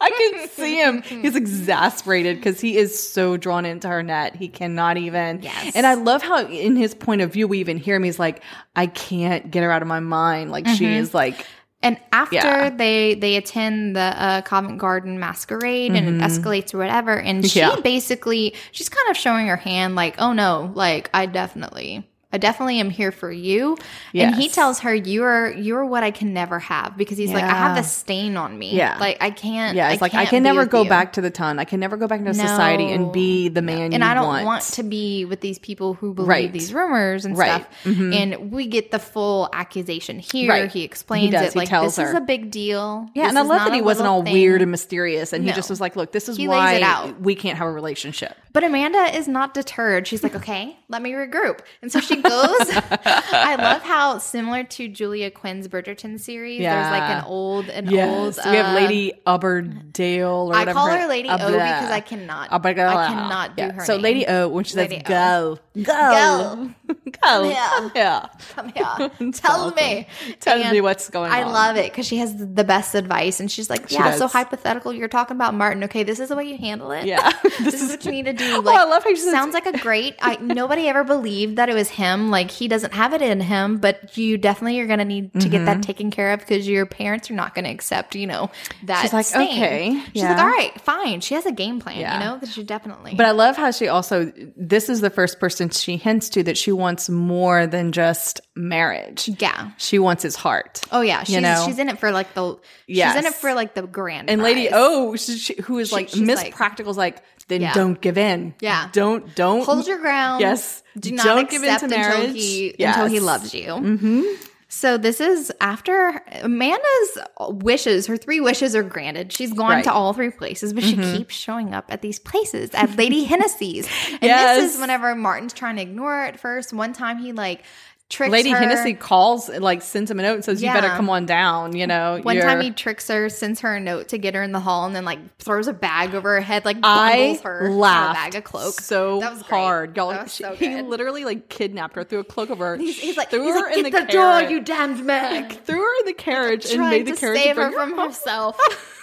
I can see him. He's exasperated because he is so drawn into her net. He cannot even. Yes. And I love how in his point of view, we even hear him. He's like, I can't get her out of my mind. Like mm-hmm. she is like. And after yeah. they they attend the uh, Covent Garden masquerade mm-hmm. and it escalates or whatever, and she yeah. basically she's kind of showing her hand like, oh no, like I definitely I definitely am here for you. Yes. And he tells her, You're you're what I can never have, because he's yeah. like, I have this stain on me. Yeah. Like I can't. Yeah, it's I like can't I can never go you. back to the ton. I can never go back into no. society and be the man no. and you And I don't want. want to be with these people who believe right. these rumors and right. stuff. Mm-hmm. And we get the full accusation here. Right. He explains he does. it he like tells this her. is a big deal. Yeah, this and I love that he wasn't all thing. weird and mysterious, and no. he just was like, look, this is he why we can't have a relationship. But Amanda is not deterred. She's like, okay, let me regroup. And so she goes. I love how similar to Julia Quinn's Bridgerton series. Yeah. There's like an old, an yes. old. So we have uh, Lady Oberdale. Or I whatever. call her Lady Ob- O because I cannot. Oberdale. I cannot yeah. do her. So name. Lady O, when she says Lady go, o. go, go, go, yeah, yeah, come here, tell me, tell and me what's going on. I love it because she has the best advice, and she's like, yeah. so hypothetical, you're talking about Martin. Okay, this is the way you handle it. Yeah, this, this is what you need to do. Like, oh, I love how she sounds like a great. I, nobody ever believed that it was him. Like, he doesn't have it in him, but you definitely are going to need to mm-hmm. get that taken care of because your parents are not going to accept, you know, that She's like, stain. okay. She's yeah. like, all right, fine. She has a game plan, yeah. you know, that she definitely. But I love how she also, this is the first person she hints to that she wants more than just marriage. Yeah. She wants his heart. Oh, yeah. She's, you know? she's in it for like the, yes. she's in it for like the grand And prize. Lady O, she, she, who is she, like, Miss like, Practical's like, then yeah. don't give in. Yeah. Don't, don't. Hold your ground. Yes. Do not don't give in to marriage until he, yes. until he loves you. Mm-hmm. So this is after Amanda's wishes, her three wishes are granted. She's gone right. to all three places, but mm-hmm. she keeps showing up at these places, at Lady Hennessy's. And yes. this is whenever Martin's trying to ignore her at first. One time he like... tricks Lady her. Hennessy calls, like sends him a note and says, yeah. you better come on down, you know. One time he tricks her, sends her a note to get her in the hall, and then like throws a bag over her head, like bundles I her laughed in a bag of cloak. So that was hard. Y'all, that was she, so he literally like kidnapped her, threw a cloak over her. He's, he's like, threw he's her like, in get the, the door, you damned mag. Threw her in the carriage and made the to carriage save her from home. herself.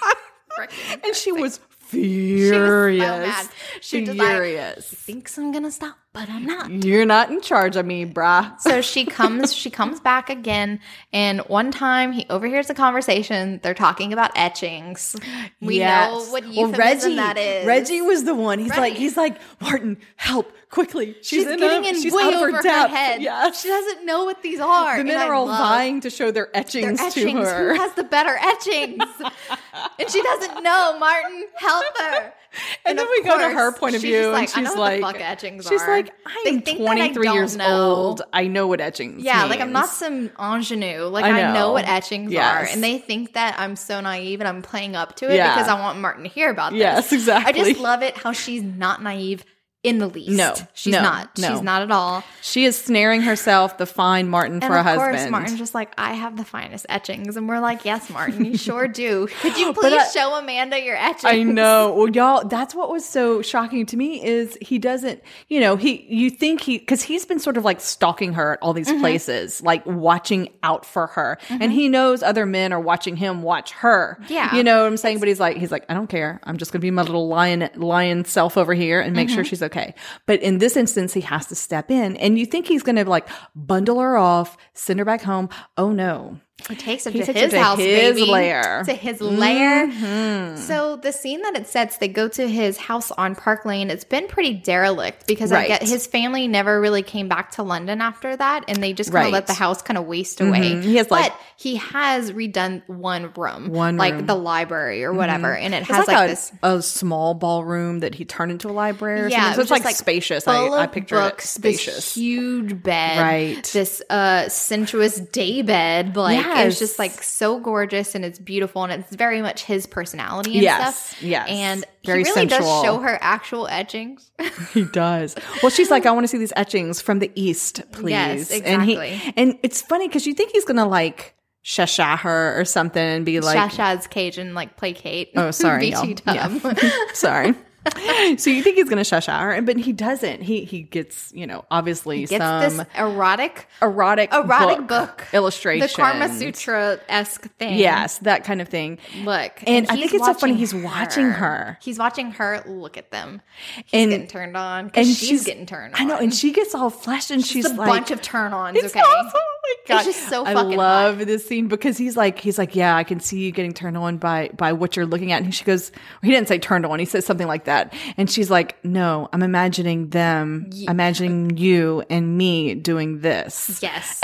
And she was furious. She was so mad. She was furious. Like, he thinks I'm gonna stop, but I'm not. You're not in charge of me, brah. So she comes, she comes back again, and one time he overhears a conversation. They're talking about etchings. We yes. know what euphemism well, Reggie, that is. Reggie was the one. He's Reggie. like, he's like, Martin, help quickly. She's, she's in getting a, in she's way out over her, her head. Yeah. She doesn't know what these are. The men are all vying to show their etchings, their etchings to her. Who has the better etchings? And she doesn't know. Martin, help her. And, and then we course, go to her point of view, like, and she's I know what like, the fuck etchings she's are. like, I'm twenty-three years know. old. I know what etchings. Yeah, means. like I'm not some ingenue. Like I know, I know what etchings yes. are, and they think that I'm so naive and I'm playing up to it yeah. because I want Martin to hear about this. Yes, exactly. I just love it how she's not naive in the least. No, she's no, not. No. She's not at all. She is snaring herself the fine Martin and for a husband. Of course, Martin's just like, I have the finest etchings, and we're like, yes, Martin, you sure do. Could you please I, show Amanda your etchings? I know. Well, y'all, that's what was so shocking to me is he doesn't. You know, he. You think he because he's been sort of like stalking her at all these mm-hmm. places, like watching out for her, mm-hmm. and he knows other men are watching him watch her. Yeah, you know what I'm saying. It's, but he's like, he's like, I don't care. I'm just gonna be my little lion, lion self over here and make mm-hmm. sure she's okay. Okay. But in this instance, he has to step in, and you think he's going to like bundle her off, send her back home. Oh no. He takes her he to takes his her to house, his baby. lair. To his lair. Mm-hmm. So the scene that it sets, they go to his house on Park Lane. It's been pretty derelict because right. I get his family never really came back to London after that, and they just kind of right. let the house kind of waste away. Mm-hmm. He has like, but he has redone one room, one like room. the library or whatever, mm-hmm. and it it's has like, like a, this a small ballroom that he turned into a library. Or yeah, something. So it it's like, like spacious. I, I picture books, it spacious, this huge bed, right? This uh, sensuous day bed, like. Yeah. Yes. It's just like so gorgeous, and it's beautiful, and it's very much his personality and yes. stuff. Yes. And very he really sensual. does show her actual etchings. He does. Well, she's like, I want to see these etchings from the East, please. Yes, exactly. And, he, and it's funny because you think he's going to like shasha her or something and be like. Shasha's Cajun, like placate. Oh, sorry. B T Dub. Yeah. Sorry. So you think he's going to shasha her, but he doesn't. He he gets, you know, obviously he gets some this erotic, erotic, erotic book, book illustration, the Kama Sutra esque thing. Yes, that kind of thing. Look, and, and I think it's so funny. He's her. watching her. He's watching her. Look at them. He's and, getting turned on, and she's, she's getting turned on. I know, and she gets all flesh, and she's, she's a like, bunch of turn ons. Okay. Awesome. God, it's just so fucking I love hot. This scene because he's like, he's like, yeah, I can see you getting turned on by, by what you're looking at. And she goes, he didn't say turned on. He says something like that. And she's like, no, I'm imagining them, yeah. imagining you and me doing this. Yes.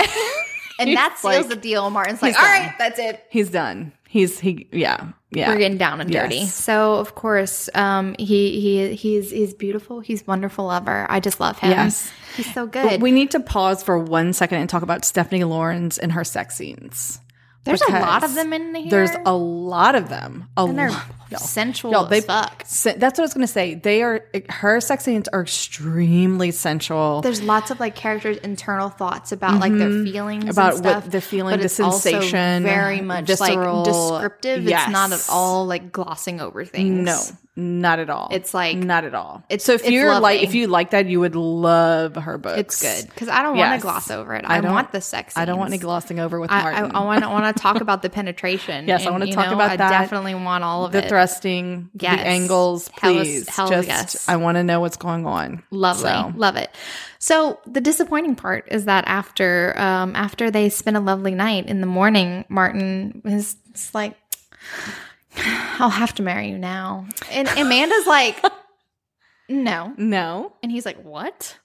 And that seals like, the deal. Martin's like, all done. Right, that's it. He's done. He's, he, yeah. Yeah. We're getting down and dirty. Yes. So of course, um, he he he's he's beautiful. He's wonderful lover. I just love him. Yes, he's so good. We need to pause for one second and talk about Stephanie Laurens and her sex scenes. There's a lot of them in here. There's a lot of them. A and they're lo- sensual y'all, they, as fuck. Se- that's what I was going to say. They are her sex scenes are extremely sensual. There's lots of like characters' internal thoughts about mm-hmm. like their feelings about and stuff, what the feeling, but the it's sensation, also very much visceral. Like descriptive. Yes. It's not at all like glossing over things. No. Not at all. It's like not at all. It's so if it's you're lovely. Like if you like that, you would love her books. It's good because I don't yes. want to gloss over it. I, I want the sex. Scenes. I don't want any glossing over with Martin. I want I want to talk about the penetration. Yes, and, I want to talk know, about I that. I definitely want all of the it. The thrusting, yes. the angles. Please, hell is, hell just yes. I want to know what's going on. Lovely, so. Love it. So the disappointing part is that after um, after they spend a lovely night in the morning, Martin is it's like. I'll have to marry you now. And Amanda's like, no. No. And he's like, what?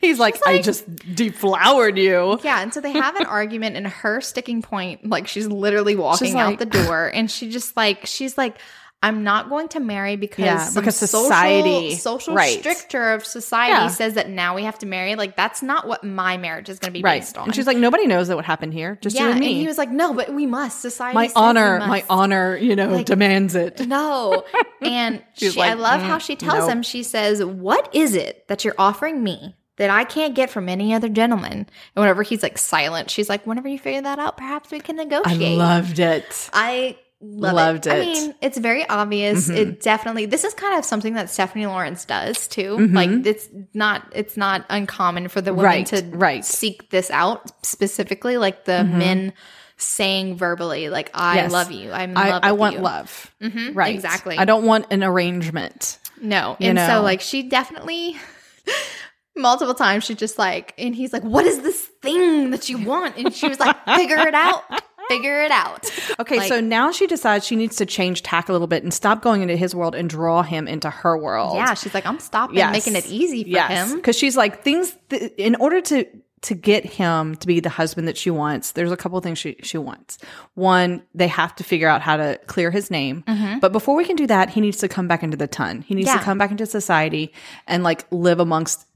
He's like, like, I just deflowered you. Yeah. And so they have an argument and her sticking point, like she's literally walking she's like, out the door. And she just like, she's like, I'm not going to marry because, yeah, because society, social, social right. stricture of society yeah. says that now we have to marry. Like, that's not what my marriage is going to be right. based on. And she's like, nobody knows that what happened here. Just yeah, you and me. And he was like, no, but we must. Society my says honor, we must. My honor, you know, like, demands it. No. And she's she, like, I love mm, how she tells no. him, she says, what is it that you're offering me that I can't get from any other gentleman? And whenever he's like silent, she's like, whenever you figure that out, perhaps we can negotiate. I loved it. I Love Loved it. it. I mean, it's very obvious. Mm-hmm. It definitely, this is kind of something that Stephanie Laurens does too. Mm-hmm. Like it's not, it's not uncommon for the women right, to right. seek this out specifically, like the mm-hmm. men saying verbally, like, I yes. love you. I'm in I, love I with want you. Love. Mm-hmm, right. Exactly. I don't want an arrangement. No. And know? So like, she definitely, multiple times she just like, and he's like, what is this thing that you want? And she was like, figure it out. Figure it out. Okay, like, so now she decides she needs to change tack a little bit and stop going into his world and draw him into her world. Yeah, she's like, I'm stopping, yes. making it easy for yes. him. Because she's like, things th- in order to to get him to be the husband that she wants, there's a couple of things she, she wants. One, they have to figure out how to clear his name. Mm-hmm. But before we can do that, he needs to come back into the ton. He needs yeah. to come back into society and like live amongst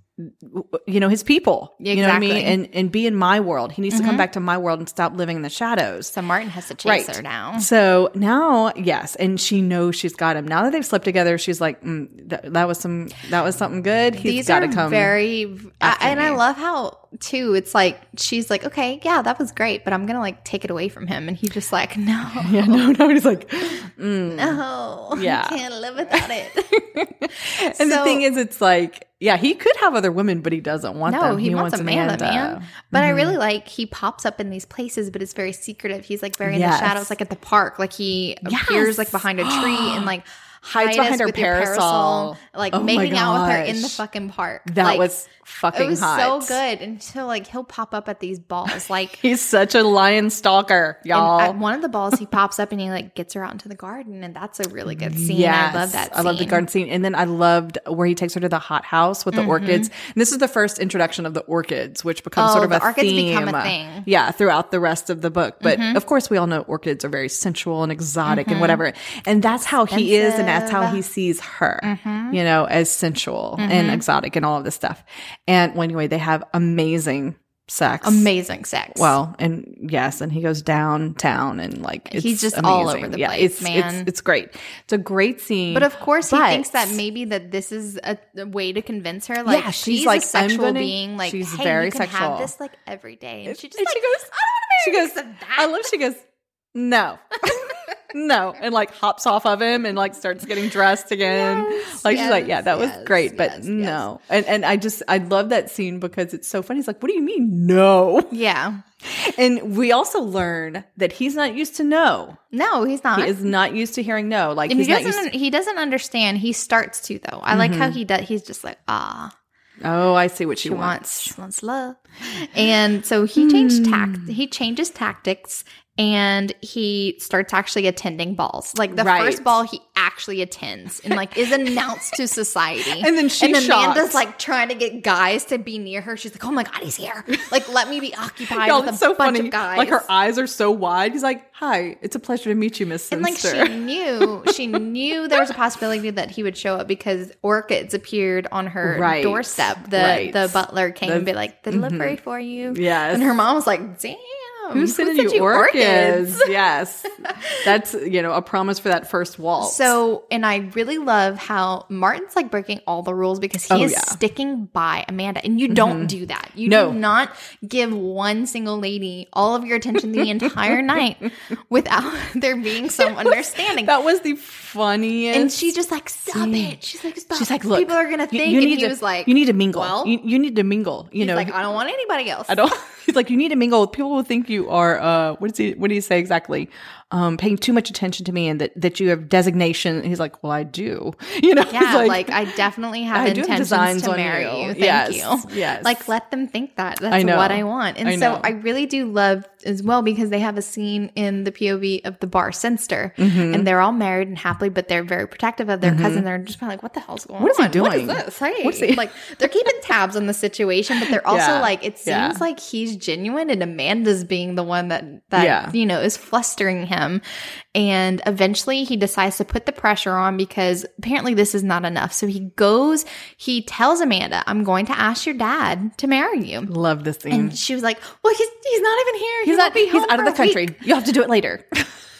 you know, his people, exactly. you know what I mean? And, and be in my world. He needs mm-hmm. to come back to my world and stop living in the shadows. So Martin has to chase right. her now. So now, yes. And she knows she's got him. Now that they've slept together, she's like, mm, th- that was some, that was something good. He's got to come. Very, I, and me. I love how too, it's like, she's like, okay, yeah, that was great, but I'm going to like take it away from him. And he's just like, no. Yeah, no, no. He's like, mm, no, yeah. I can't live without it. And so, the thing is, it's like, yeah, he could have other women, but he doesn't want no, them. No, he, he wants, wants Amanda, Amanda. man. But mm-hmm. I really like he pops up in these places, but it's very secretive. He's like very in yes. the shadows, like at the park. Like he yes. appears like behind a tree and like hides behind her parasol, parasol, like oh making out with her in the fucking park. That like, was fucking hot. It was hot. So good. And so like he'll pop up at these balls. Like he's such a lion stalker, y'all. At one of the balls, he pops up and he like gets her out into the garden, and that's a really good scene. Yes, I love that scene. I love the garden scene. And then I loved where he takes her to the hothouse with the mm-hmm. orchids. And this is the first introduction of the orchids, which becomes oh, sort of the a orchids theme. Become a thing. Uh, yeah, throughout the rest of the book. But mm-hmm. of course, we all know orchids are very sensual and exotic mm-hmm. and whatever. And that's how expensive. He is. And that's how he sees her, mm-hmm. you know, as sensual mm-hmm. and exotic and all of this stuff. And well, anyway, they have amazing sex. Amazing sex. Well, and yes, and he goes downtown and like it's he's just amazing. All over the yeah, place, it's, man. It's, it's great. It's a great scene. But of course, but he thinks that maybe that this is a, a way to convince her. Like yeah, she's, she's like a sexual gonna, being. Like she's hey, very you can sexual. Have this like every day, and she just and like, she goes. I don't want to marry. She goes. That. I love. She goes. No. No, and like hops off of him and like starts getting dressed again. Yes, like yes, she's like, yeah, that yes, was great, but yes, no. Yes. And and I just I love that scene because it's so funny. He's like, what do you mean no? Yeah. And we also learn that he's not used to no. No, he's not. He is not used to hearing no. Like and he's he doesn't. Not used to- he doesn't understand. He starts to though. I mm-hmm. like how he does. He's just like ah. Oh, I see what she, she wants. wants. She wants love. And so he changed tact. He changes tactics, and he starts actually attending balls. Like the right. first ball he actually attends and like is announced to society. And then she And Amanda's shocked. like trying to get guys to be near her. She's like, oh my God, he's here. Like, let me be occupied Y'all, with a so bunch funny. of guys. Like her eyes are so wide. He's like, hi, it's a pleasure to meet you, Miss Cynster. And like she knew, she knew there was a possibility that he would show up because orchids appeared on her right. doorstep. The right. the butler came the, and be like, the delivery mm-hmm. for you. Yes. And her mom was like, damn. Who sent you, you orchids? orchids? Yes. That's, you know, a promise for that first waltz. So, and I really love how Martin's like breaking all the rules because he oh, is yeah. sticking by Amanda. And you don't mm-hmm. do that. You no. do not give one single lady all of your attention the entire night without there being some was, understanding. That was the funniest. And she just like, stop it. She's like, stop. She's like, look. People are going to think. You, you and he to, was like, you need to mingle. Well, you, you need to mingle. You he's know, like, I don't want anybody else. I don't. He's like, you need to mingle. People will think you. You are uh what does he what do you say exactly? Um paying too much attention to me and that that you have designation. And he's like, well, I do. You know, yeah, like, like I definitely have I intentions have to marry you. you. Thank yes, you. Yes. Like let them think that. That's I what I want. And I so I really do love as well because they have a scene in the P O V of the bar Cynster mm-hmm. and they're all married and happily, but they're very protective of their mm-hmm. cousin. They're just kind of like, what the hell's going on? What is he on? doing? What is this? Hey. What's he- like they're keeping tabs on the situation, but they're also yeah. like it seems yeah. like he's genuine and Amanda's being the one that that yeah. you know is flustering him, and eventually he decides to put the pressure on because apparently this is not enough. So he goes, he tells Amanda, "I'm going to ask your dad to marry you." Love this scene. And she was like, "Well, he's he's not even here. He's he not. Be he's out of the country. Week. You'll have to do it later."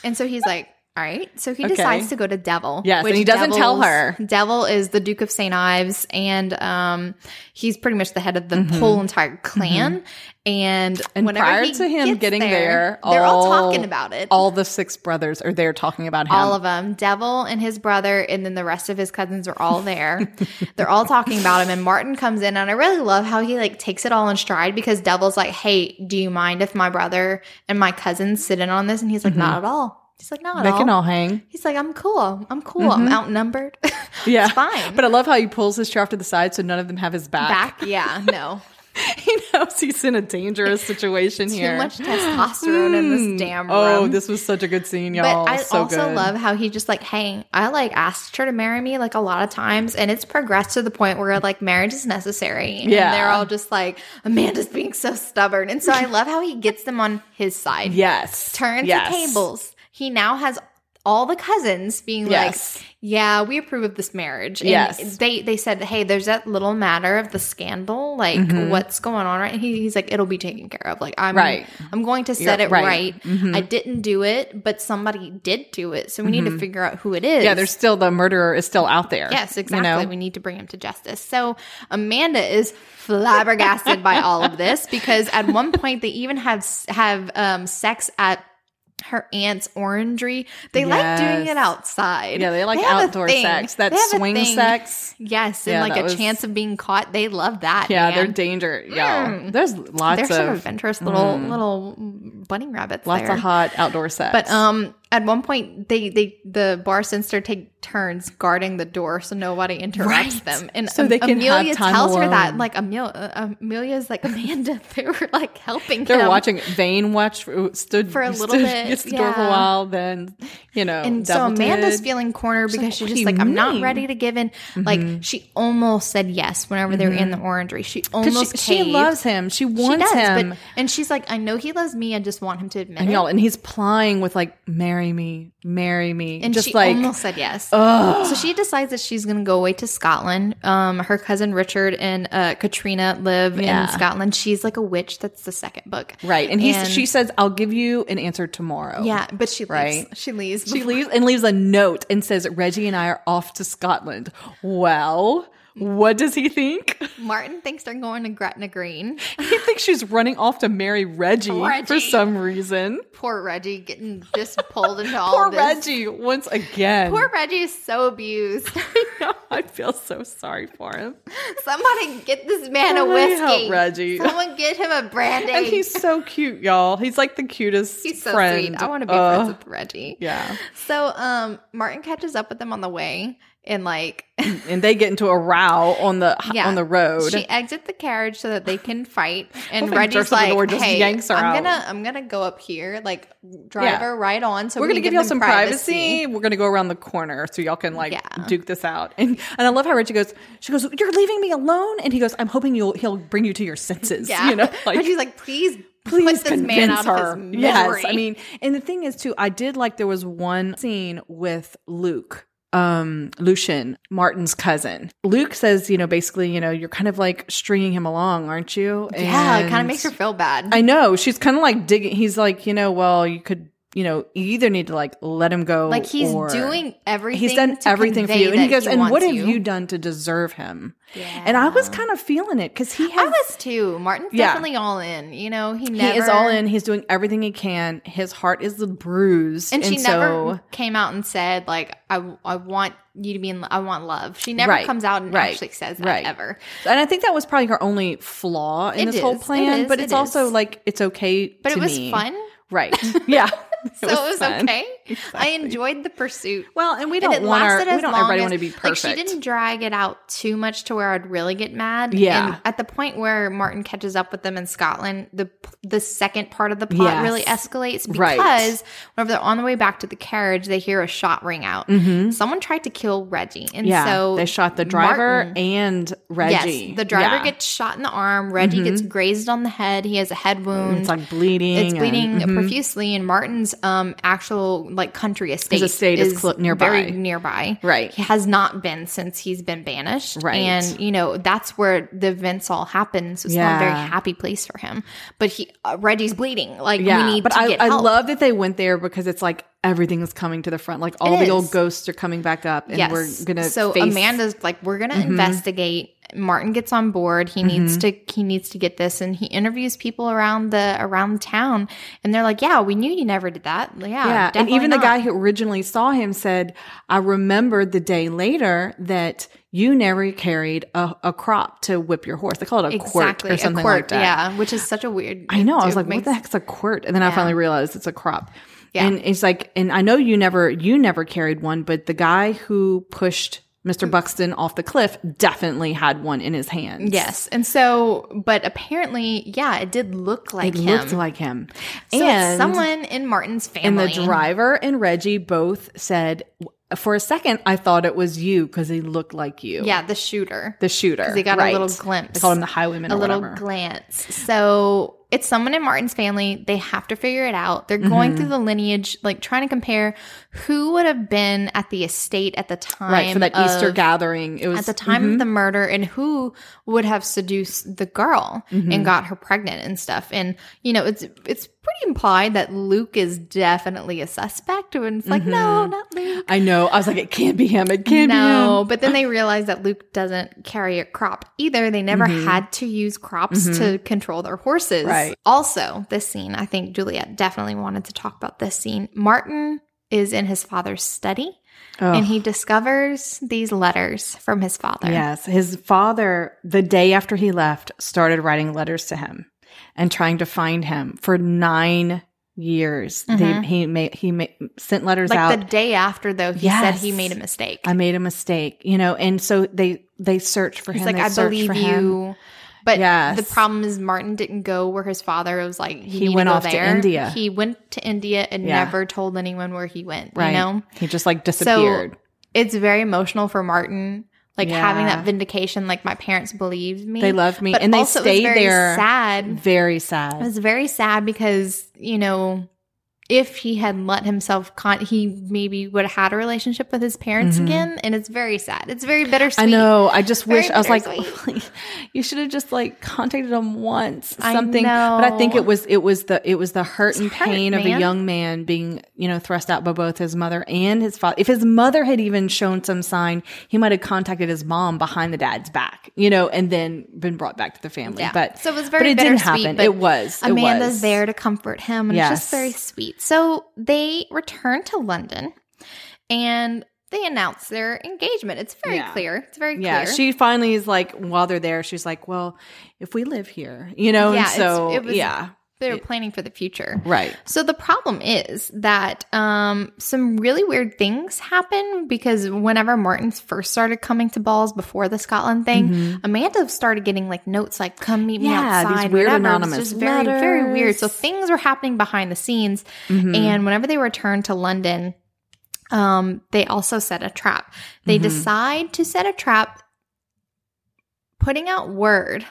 And so he's like, all right. So he okay. decides to go to Devil. Yes, which and he doesn't tell her. Devil is the Duke of Saint Ives, and um, he's pretty much the head of the mm-hmm. whole entire clan. Mm-hmm. And, and whenever prior he to him gets getting there, there all, they're all talking about it. All the six brothers are there talking about him. All of them. Devil and his brother, and then the rest of his cousins are all there. They're all talking about him. And Martin comes in, and I really love how he like takes it all in stride because Devil's like, "Hey, do you mind if my brother and my cousins sit in on this?" And he's like, mm-hmm. "Not at all." He's like, no, they all. can all hang. He's like, I'm cool. I'm cool. Mm-hmm. I'm outnumbered. Yeah. It's fine. But I love how he pulls his chair off to the side so none of them have his back. Back? Yeah. No. He knows he's in a dangerous situation Too here. Too much testosterone mm. in this damn room. Oh, this was such a good scene, y'all. But I so also good. love how he just like, hey, I like asked her to marry me like a lot of times, and it's progressed to the point where like marriage is necessary. And yeah. they're all just like, Amanda's being so stubborn. And so I love how he gets them on his side. Yes. Turns yes. the tables. He now has all the cousins being yes. like, yeah, we approve of this marriage. And yes. they, they said, hey, there's that little matter of the scandal. Like, mm-hmm. what's going on? Right. And he, he's like, it'll be taken care of. Like, I'm right. I'm going to set You're, it right. right. Mm-hmm. I didn't do it, but somebody did do it. So we mm-hmm. need to figure out who it is. Yeah, there's still the murderer is still out there. Yes, exactly. You know? We need to bring him to justice. So Amanda is flabbergasted by all of this because at one point they even have, have um, sex at her aunt's orangery. They yes. like doing it outside. Yeah, they like they outdoor sex. That swing sex. Yes, and yeah, like a was... chance of being caught. They love that. Yeah, man. They're danger. Yeah, mm. there's lots there's of some adventurous little mm. little bunny rabbits. Lots there. of hot outdoor sex. But um, at one point, they they the bar Cynster take turns guarding the door so nobody interrupts right. them, and so um, they can Amelia have time tells alone. her that. And like Amelia, uh, Amelia's like Amanda. They were like helping. They're him. watching. Vane watched stood for a little stood, bit. Gets the yeah. door for a while, then you know. And so Amanda's did. feeling cornered because she's, like, she's just like, mean? I'm not ready to give in. Mm-hmm. Like she almost said yes whenever mm-hmm. they were in the orangery. She almost she, she loves him. She wants she does, him, but, and she's like, I know he loves me. I just want him to admit and it. Y'all, and he's plying with like marry me, marry me, and just she like, almost said yes. Ugh. So she decides that she's going to go away to Scotland. Um, her cousin Richard and uh, Katrina live yeah. in Scotland. She's like a witch. That's the second book, right? And he she says, I'll give you an answer tomorrow. Yeah, but she leaves. Right? She leaves. She leaves and leaves a note and says, Reggie and I are off to Scotland. Well, what does he think? Martin thinks they're going to Gretna Green. He thinks she's running off to marry Reggie, Reggie. for some reason. Poor Reggie getting just pulled into all Poor this. Poor Reggie once again. Poor Reggie is so abused. I know. I feel so sorry for him. Somebody get this man Somebody a whiskey. Help Reggie. Someone get him a brandy. And he's so cute, y'all. He's like the cutest He's so friend. sweet. I want to be uh, friends with Reggie. Yeah. So um, Martin catches up with them on the way. and like and they get into a row on the yeah. on the road. She exits the carriage so that they can fight, and Reggie's like, door, just "Hey, yanks her I'm out. gonna I'm gonna go up here, like drive yeah. her right on. So we're we gonna give y'all some privacy. privacy. We're gonna go around the corner so y'all can like yeah. duke this out." And and I love how Reggie goes. She goes, "You're leaving me alone," and he goes, "I'm hoping you'll he'll bring you to your senses." Yeah, you know, like, Reggie's like, "Please." Please this convince man out her. Of his yes, I mean, and the thing is, too, I did like there was one scene with Luke, um, Lucian, Martin's cousin. Luke says, you know, basically, you know, you're kind of like stringing him along, aren't you? And yeah, it kind of makes her feel bad. I know. She's kind of like digging. He's like, you know, well, you could. You know, you either need to like let him go. Like he's or doing everything. He's done to everything for you. And he goes, he and what have you. you done to deserve him? Yeah. And I was kind of feeling it because he has. I was too. Martin's yeah. definitely all in. You know, he never. He is all in. He's doing everything he can. His heart is bruised. And she and so, never came out and said, like, I, I want you to be in love. I want love. She never right, comes out and right, actually says that right. ever. And I think that was probably her only flaw in it this is, whole plan. It is, but it's it also is. like, it's okay. But to it was me. fun. Right. Yeah. It so was it was fun. okay. Exactly. I enjoyed the pursuit. Well, and we don't and it want our, we don't everybody as, want to be perfect. Like she didn't drag it out too much to where I'd really get mad. Yeah. And at the point where Martin catches up with them in Scotland, the the second part of the plot yes. really escalates because right. whenever they're on the way back to the carriage, they hear a shot ring out. Mm-hmm. Someone tried to kill Reggie, and yeah, so they shot the driver Martin, and Reggie. Yes, the driver yeah. gets shot in the arm. Reggie mm-hmm. gets grazed on the head. He has a head wound. It's like bleeding. It's bleeding and, mm-hmm. profusely, and Martin's um actual. Like country estate, his estate is, is cl- nearby. Very nearby, right? He has not been since he's been banished, right? And you know that's where the events all happen. So it's yeah. not a very happy place for him. But he, uh, Reggie's bleeding. Like yeah. we need but to I, get help. I love that they went there because it's like everything is coming to the front. Like all it the is. old ghosts are coming back up, and yes. we're gonna. So face- Amanda's like, we're gonna mm-hmm. investigate. Martin gets on board. He mm-hmm. needs to he needs to get this, and he interviews people around the around town, and they're like, "Yeah, we knew you never did that." Yeah, yeah. And even not. the guy who originally saw him said, "I remembered the day later that you never carried a, a crop to whip your horse." They call it a exactly, quirt or something a quirt, like that. Yeah, which is such a weird. I know. I was like, makes, "What the heck's a quirt?" And then yeah. I finally realized it's a crop. Yeah, and it's like, and I know you never you never carried one, but the guy who pushed Mister Buxton off the cliff definitely had one in his hands. Yes. And so, but apparently, yeah, it did look like it him. It looked like him. So and someone in Martin's family. And the driver and Reggie both said, for a second, I thought it was you because he looked like you. Yeah, the shooter. The shooter. Because he got right. a little glimpse. They called him the highwayman or whatever. A little glance. So it's someone in Martin's family. They have to figure it out. They're going mm-hmm. through the lineage, like trying to compare who would have been at the estate at the time. Right, for that of, Easter gathering. It was, at the time mm-hmm. of the murder, and who would have seduced the girl mm-hmm. and got her pregnant and stuff. And, you know, it's it's pretty implied that Luke is definitely a suspect. And it's like, mm-hmm. no, not Luke. I know. I was like, it can't be him. It can't no, be him. No, but then they realize that Luke doesn't carry a crop either. They never mm-hmm. had to use crops mm-hmm. to control their horses. Right. Right. Also, this scene, I think Juliet definitely wanted to talk about this scene. Martin is in his father's study, oh. and he discovers these letters from his father. Yes, his father, the day after he left, started writing letters to him and trying to find him for nine years. Mm-hmm. They, he made, he made, sent letters like out. Like the day after, though, he yes, said he made a mistake. I made a mistake, you know, and so they, they searched for He's him. He's like, I believe you. Him. But yes. the problem is Martin didn't go where his father was like, he went to off there. to India. He went to India and yeah. never told anyone where he went, right. you know? He just like disappeared. So it's very emotional for Martin, like yeah. having that vindication, like my parents believed me. They loved me. But and they stayed very there. Sad. Very sad. It was very sad because, you know, if he had let himself, con- he maybe would have had a relationship with his parents mm-hmm. again. And it's very sad. It's very bittersweet. I know. I just very wish, I was like, you should have just like contacted him once. Something. I but I think it was, it was the, it was the hurt it's and pain hurt, of a young man being, you know, thrust out by both his mother and his father. If his mother had even shown some sign, he might have contacted his mom behind the dad's back, you know, and then been brought back to the family. Yeah. But, so it was very but it didn't happen. It was. It Amanda's was. there to comfort him. And yes. it's just very sweet. So they return to London and they announce their engagement. It's very yeah. clear. It's very yeah. clear. She finally is like, while they're there, she's like, well, if we live here, you know, yeah, and so, it was, yeah. They were planning for the future. Right. So the problem is that um, some really weird things happen because whenever Martin's first started coming to balls before the Scotland thing, mm-hmm. Amanda started getting like notes like, come meet me yeah, outside. These weird whatever. Anonymous just letters. Very, very weird. So things were happening behind the scenes. Mm-hmm. And whenever they returned to London, um, they also set a trap. They mm-hmm. decide to set a trap, putting out word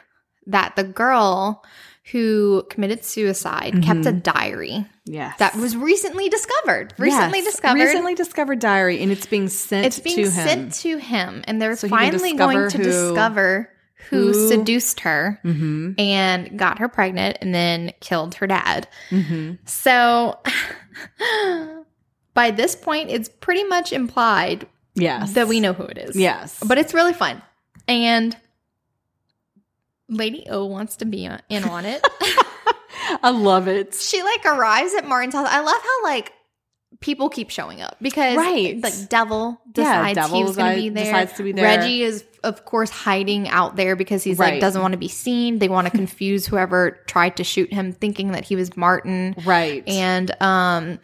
that the girl who committed suicide mm-hmm. kept a diary. Yes. That was recently discovered. Recently yes. discovered. Recently discovered diary, and it's being sent it's being to him. It's being sent to him, and they're so finally going to who, discover who, who seduced her mm-hmm. and got her pregnant and then killed her dad. Mm-hmm. So by this point, it's pretty much implied yes. that we know who it is. Yes. But it's really fun. And Lady O wants to be in on it. I love it. She like arrives at Martin's house. I love how like people keep showing up because right. like Devil decides yeah, Devil he was going to be there. Decides to be there. Reggie is of course hiding out there because he's right. like doesn't want to be seen. They want to confuse whoever tried to shoot him, thinking that he was Martin. Right. And um,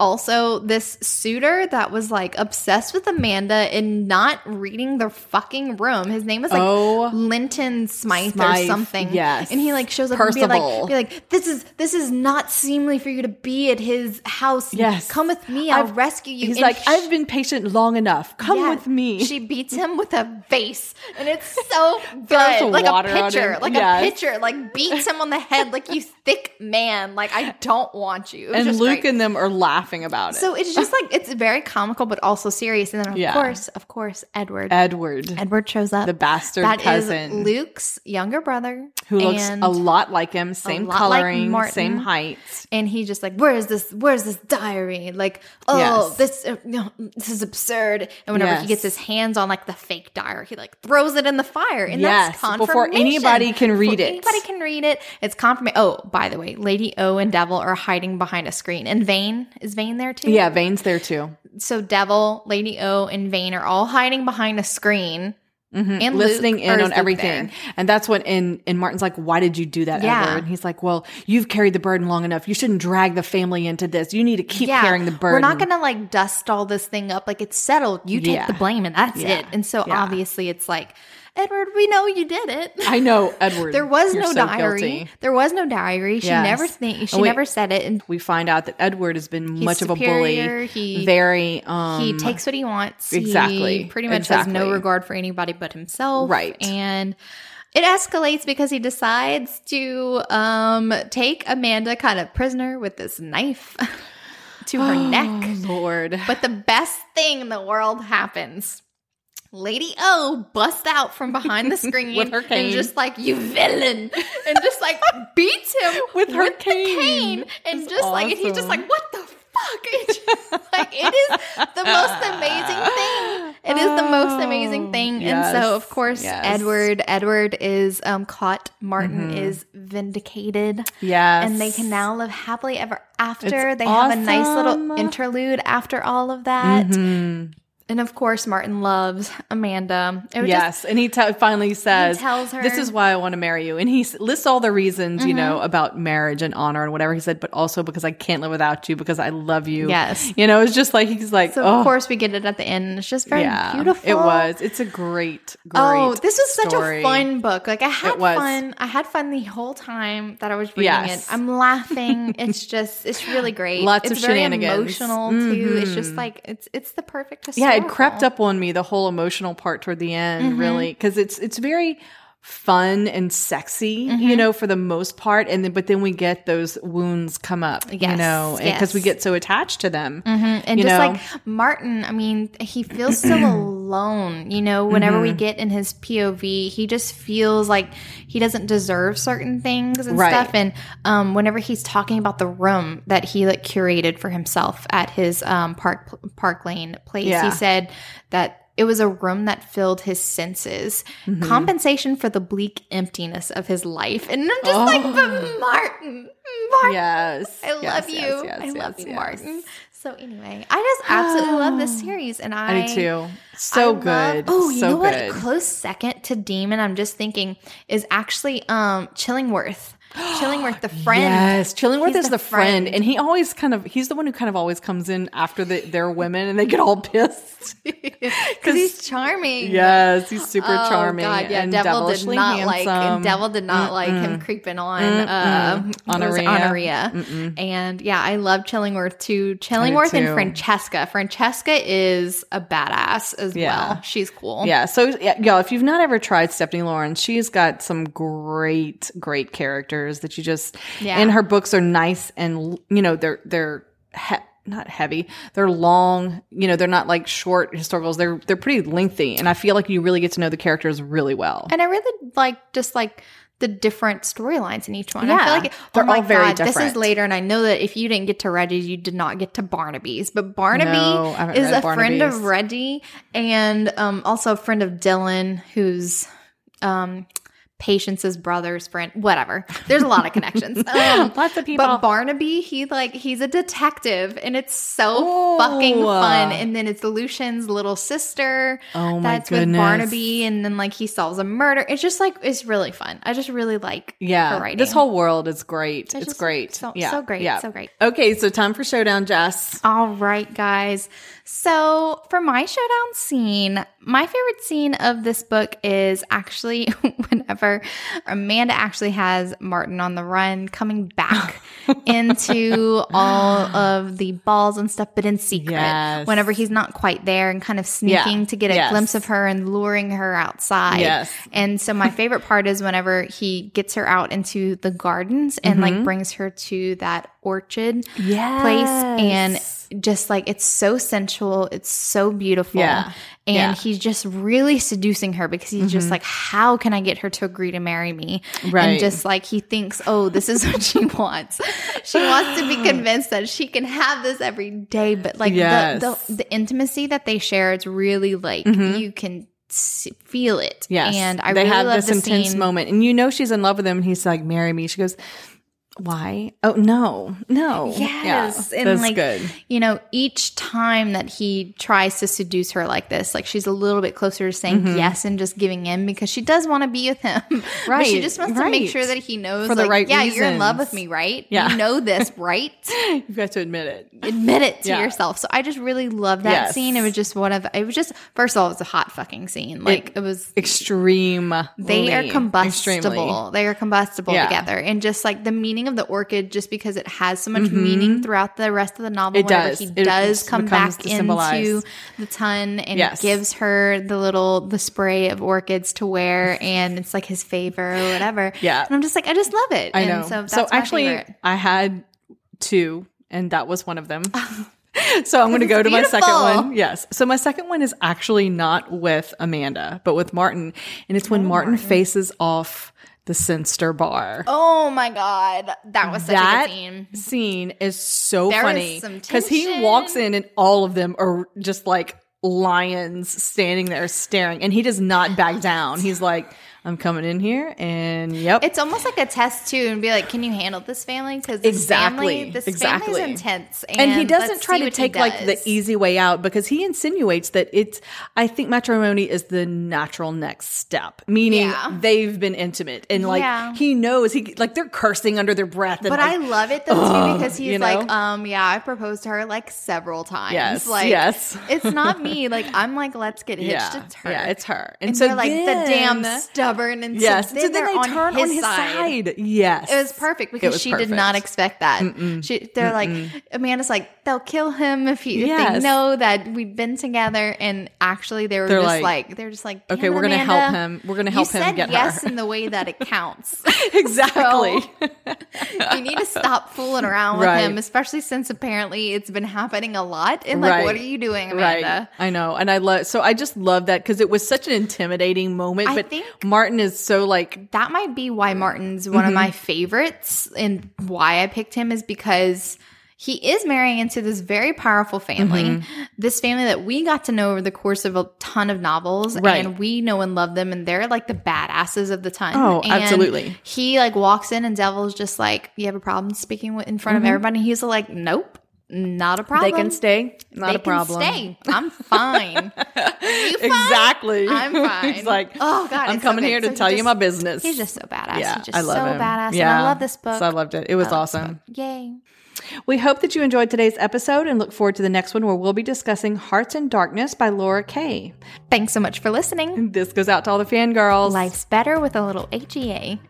also this suitor that was like obsessed with Amanda and not reading their fucking room. His name was like oh, Linton Smythe, Smythe or something. Yes. And he like shows up Percival. and be like, be like, this is this is not seemly for you to be at his house. Yes. Come with me. I'll I've, rescue you. He's and like, she, I've been patient long enough. Come yeah, with me. She beats him with a vase. And it's so good. Like a pitcher. Like yes. a pitcher. Like beats him on the head. Like, you thick man. Like, I don't want you. And Luke great. and them are laughing about it. So it's just like, it's very comical but also serious. And then of yeah. course, of course, Edward. Edward. Edward shows up. The bastard that cousin. That is Luke's younger brother. Who looks a lot like him. Same coloring, like same height. And he just like, where's this, where's this diary? Like, oh, yes. this, uh, no, this is absurd. And whenever yes. he gets his hands on like the fake diary, he like throws it in the fire. And yes. that's confirmation. Before anybody can read Before it. anybody can read it. It's confirmation. Oh, by the way, Lady O and Devil are hiding behind a screen. And Vane is Vane there too? Yeah, Vane's there too. So Devil, Lady O, and Vane are all hiding behind a screen mm-hmm. and listening Luke, in on Luke everything. There? And that's when and, and Martin's like, why did you do that, yeah. Edward? And he's like, well, you've carried the burden long enough. You shouldn't drag the family into this. You need to keep yeah. carrying the burden. We're not going to like dust all this thing up. Like, it's settled. You take yeah. the blame and that's yeah. it. And so yeah. obviously it's like, Edward, we know you did it. I know, Edward. There was no so diary. Guilty. There was no diary. She yes. never th- she we, never said it. And we find out that Edward has been he's much superior. of a bully. He, Very. Um, he takes what he wants. Exactly. He pretty much exactly. has no regard for anybody but himself. Right. And it escalates because he decides to um, take Amanda kind of prisoner with this knife to her oh, neck. Lord. But the best thing in the world happens. Lady O busts out from behind the screen with her cane. And just like, you villain, and just like beats him with her with cane. The cane and That's just awesome. Like, and he's just like, what the fuck? It just, like, it is the most amazing thing. It is the most amazing thing. Yes. And so, of course, yes. Edward, Edward is um, caught. Martin mm-hmm. is vindicated. Yes. And they can now live happily ever after. It's they awesome. Have a nice little interlude after all of that. Mm-hmm. And of course, Martin loves Amanda. It was yes, just, and he t- finally says, he tells her, "This is why I want to marry you." And he lists all the reasons, mm-hmm. you know, about marriage and honor and whatever he said, but also because I can't live without you, because I love you. Yes, you know, it's just like he's like. So oh. of course, we get it at the end. It's just very yeah, beautiful. It was. It's a great, great. Oh, this was such story. a fun book. Like I had fun. I had fun the whole time that I was reading yes. it. I'm laughing. It's just, it's really great. Lots it's of very shenanigans. Emotional mm-hmm. too. It's just like it's it's the perfect historical. Yeah. It crept up on me, the whole emotional part toward the end, mm-hmm. really, because it's it's very fun and sexy, mm-hmm. you know, for the most part. And then, but then we get those wounds come up, yes, you know, because yes. we get so attached to them. Mm-hmm. And just know? Like Martin, I mean, he feels so alone, you know, whenever mm-hmm. we get in his P O V, he just feels like he doesn't deserve certain things and right. stuff. And um, whenever he's talking about the room that he like curated for himself at his um, Park Park Lane place, yeah. he said that it was a room that filled his senses. Mm-hmm. Compensation for the bleak emptiness of his life. And I'm just oh. like, but Martin, Martin. Yes. I love yes, you. Yes, yes, I yes, love yes, you, yes. Martin. So anyway, I just absolutely oh. love this series. And I, I too. So I good. Love, oh, you so know what? Good. Close second to Demon, I'm just thinking, is actually um, Chillingworth. Chillingworth, the friend. Yes, Chillingworth he's is the, the friend. friend. And he always kind of, he's the one who kind of always comes in after the, their women and they get all pissed. Because he's charming. Yes, he's super oh, charming. God, yeah. And Devil did not handsome. like and Devil did not Mm-mm. like him creeping on uh, Honoria. Honoria. And yeah, I love Chillingworth too. Chillingworth too. and Francesca. Francesca is a badass as yeah. well. She's cool. Yeah. So, yeah, y'all, if you've not ever tried Stephanie Laurens, she's got some great, great characters. That you just yeah. and her books are nice, and you know they're they're he- not heavy, they're long, you know, they're not like short historicals, they're they're pretty lengthy, and I feel like you really get to know the characters really well. And I really like just like the different storylines in each one. Yeah. I feel like they're oh my all very God, different. This is later, and I know that if you didn't get to Reggie's, you did not get to Barnaby's. But Barnaby no, is a Barnaby's. friend of Reggie, and um, also a friend of Dylan, who's um. Patience's brother's friend, whatever. There's a lot of connections. Um, Lots of people. But Barnaby, he like he's a detective, and it's so Ooh. fucking fun. And then it's Lucian's little sister oh my that's goodness. with Barnaby, and then like he solves a murder. It's just like it's really fun. I just really like yeah. her writing. This whole world is great. It's, it's just, great. So, yeah. so great. Yeah. So great. Okay, so time for showdown, Jess. All right, guys. So for my showdown scene, my favorite scene of this book is actually whenever Amanda actually has Martin on the run coming back into all of the balls and stuff, but in secret. Yes. Whenever he's not quite there and kind of sneaking yeah. to get a yes. glimpse of her and luring her outside. Yes. And so my favorite part is whenever he gets her out into the gardens and mm-hmm. like brings her to that orchard yes. place, and just like it's so sensual, it's so beautiful, yeah. and yeah. he's just really seducing her because he's mm-hmm. just like, how can I get her to agree to marry me? Right. And just like he thinks, oh, this is what she wants. She wants to be convinced that she can have this every day, but like yes. the, the the intimacy that they share, it's really like mm-hmm. you can feel it. Yes, and I they really have love this intense scene. moment, and you know she's in love with him, and he's like, marry me. She goes, why? Oh, no, no. Yes. Yeah, and that's like, good. You know, each time that he tries to seduce her like this, like she's a little bit closer to saying mm-hmm. yes and just giving in because she does want to be with him. Right. But she just wants right. to make sure that he knows, For like, the right yeah, reasons. You're in love with me, right? Yeah. You know this, right? You've got to admit it. Admit it to yeah. yourself. So I just really love that yes. scene. It was just one of, it was just, first of all, it was a hot fucking scene. Like it, it was extreme. They are combustible. Extremely. They are combustible yeah. together. And just like the meaning of the orchid, just because it has so much mm-hmm. meaning throughout the rest of the novel, it does. He it does come back into the ton and yes. gives her the little the spray of orchids to wear, and it's like his favor or whatever. Yeah, and I'm just like, I just love it. I know. And so that's so my actually, favorite. I had two, and that was one of them. So I'm going to go to beautiful. my second one. Yes. So my second one is actually not with Amanda, but with Martin, and it's when oh, Martin, Martin faces off. The Cynster bar. Oh my God, that was such that a good scene. That scene is so there funny because he walks in and all of them are just like lions standing there staring, and he does not back down. He's like, I'm coming in here, and yep. It's almost like a test too, and be like, can you handle this family? Because this exactly. family, this exactly. family's intense, and, and he doesn't try to take like the easy way out because he insinuates that it's. I think matrimony is the natural next step, meaning yeah. they've been intimate, and like yeah. he knows he like they're cursing under their breath. And, but like, I love it though uh, too because he's you know? like, um, yeah, I proposed to her like several times. Yes, like, yes, it's not me. Like I'm like, let's get hitched. Yeah, it's her. Yeah, it's her. And, and so they're like then, the damn stuff. And yes. so then, so then they on turn his on his side. side. Yes. It was perfect because was she perfect. did not expect that. Mm-mm. She, they're Mm-mm. like, Amanda's like, they'll kill him if, he, yes. if they know that we've been together. And actually, they were they're just like, like, they're just like, okay, we're going to help him. We're going to help him said get yes her. in the way that it counts. Exactly. So, you need to stop fooling around right. with him, especially since apparently it's been happening a lot. And like, right. what are you doing, Amanda? Right. I know. And I love, so I just love that because it was such an intimidating moment. I but think Martin is so like that might be why Martin's one mm-hmm. of my favorites, and why I picked him is because he is marrying into this very powerful family, mm-hmm. this family that we got to know over the course of a ton of novels, right. and we know and love them, and they're like the badasses of the ton. Oh, and absolutely. He like walks in, and Devil's just like, "You have a problem speaking in front mm-hmm. of everybody?" He's like, "Nope." Not a problem. They can stay. Not they a problem. They can stay. I'm fine. You fine? Exactly. I'm fine. He's like, oh God, I'm coming okay. here to so tell just, you my business. He's just so badass. Yeah, he's just I love so him. badass. Yeah. And I love this book. So I loved it. It was awesome. Yay. We hope that you enjoyed today's episode and look forward to the next one where we'll be discussing Hearts in Darkness by Laura Kay. Thanks so much for listening. This goes out to all the fangirls. Life's better with a little H E A.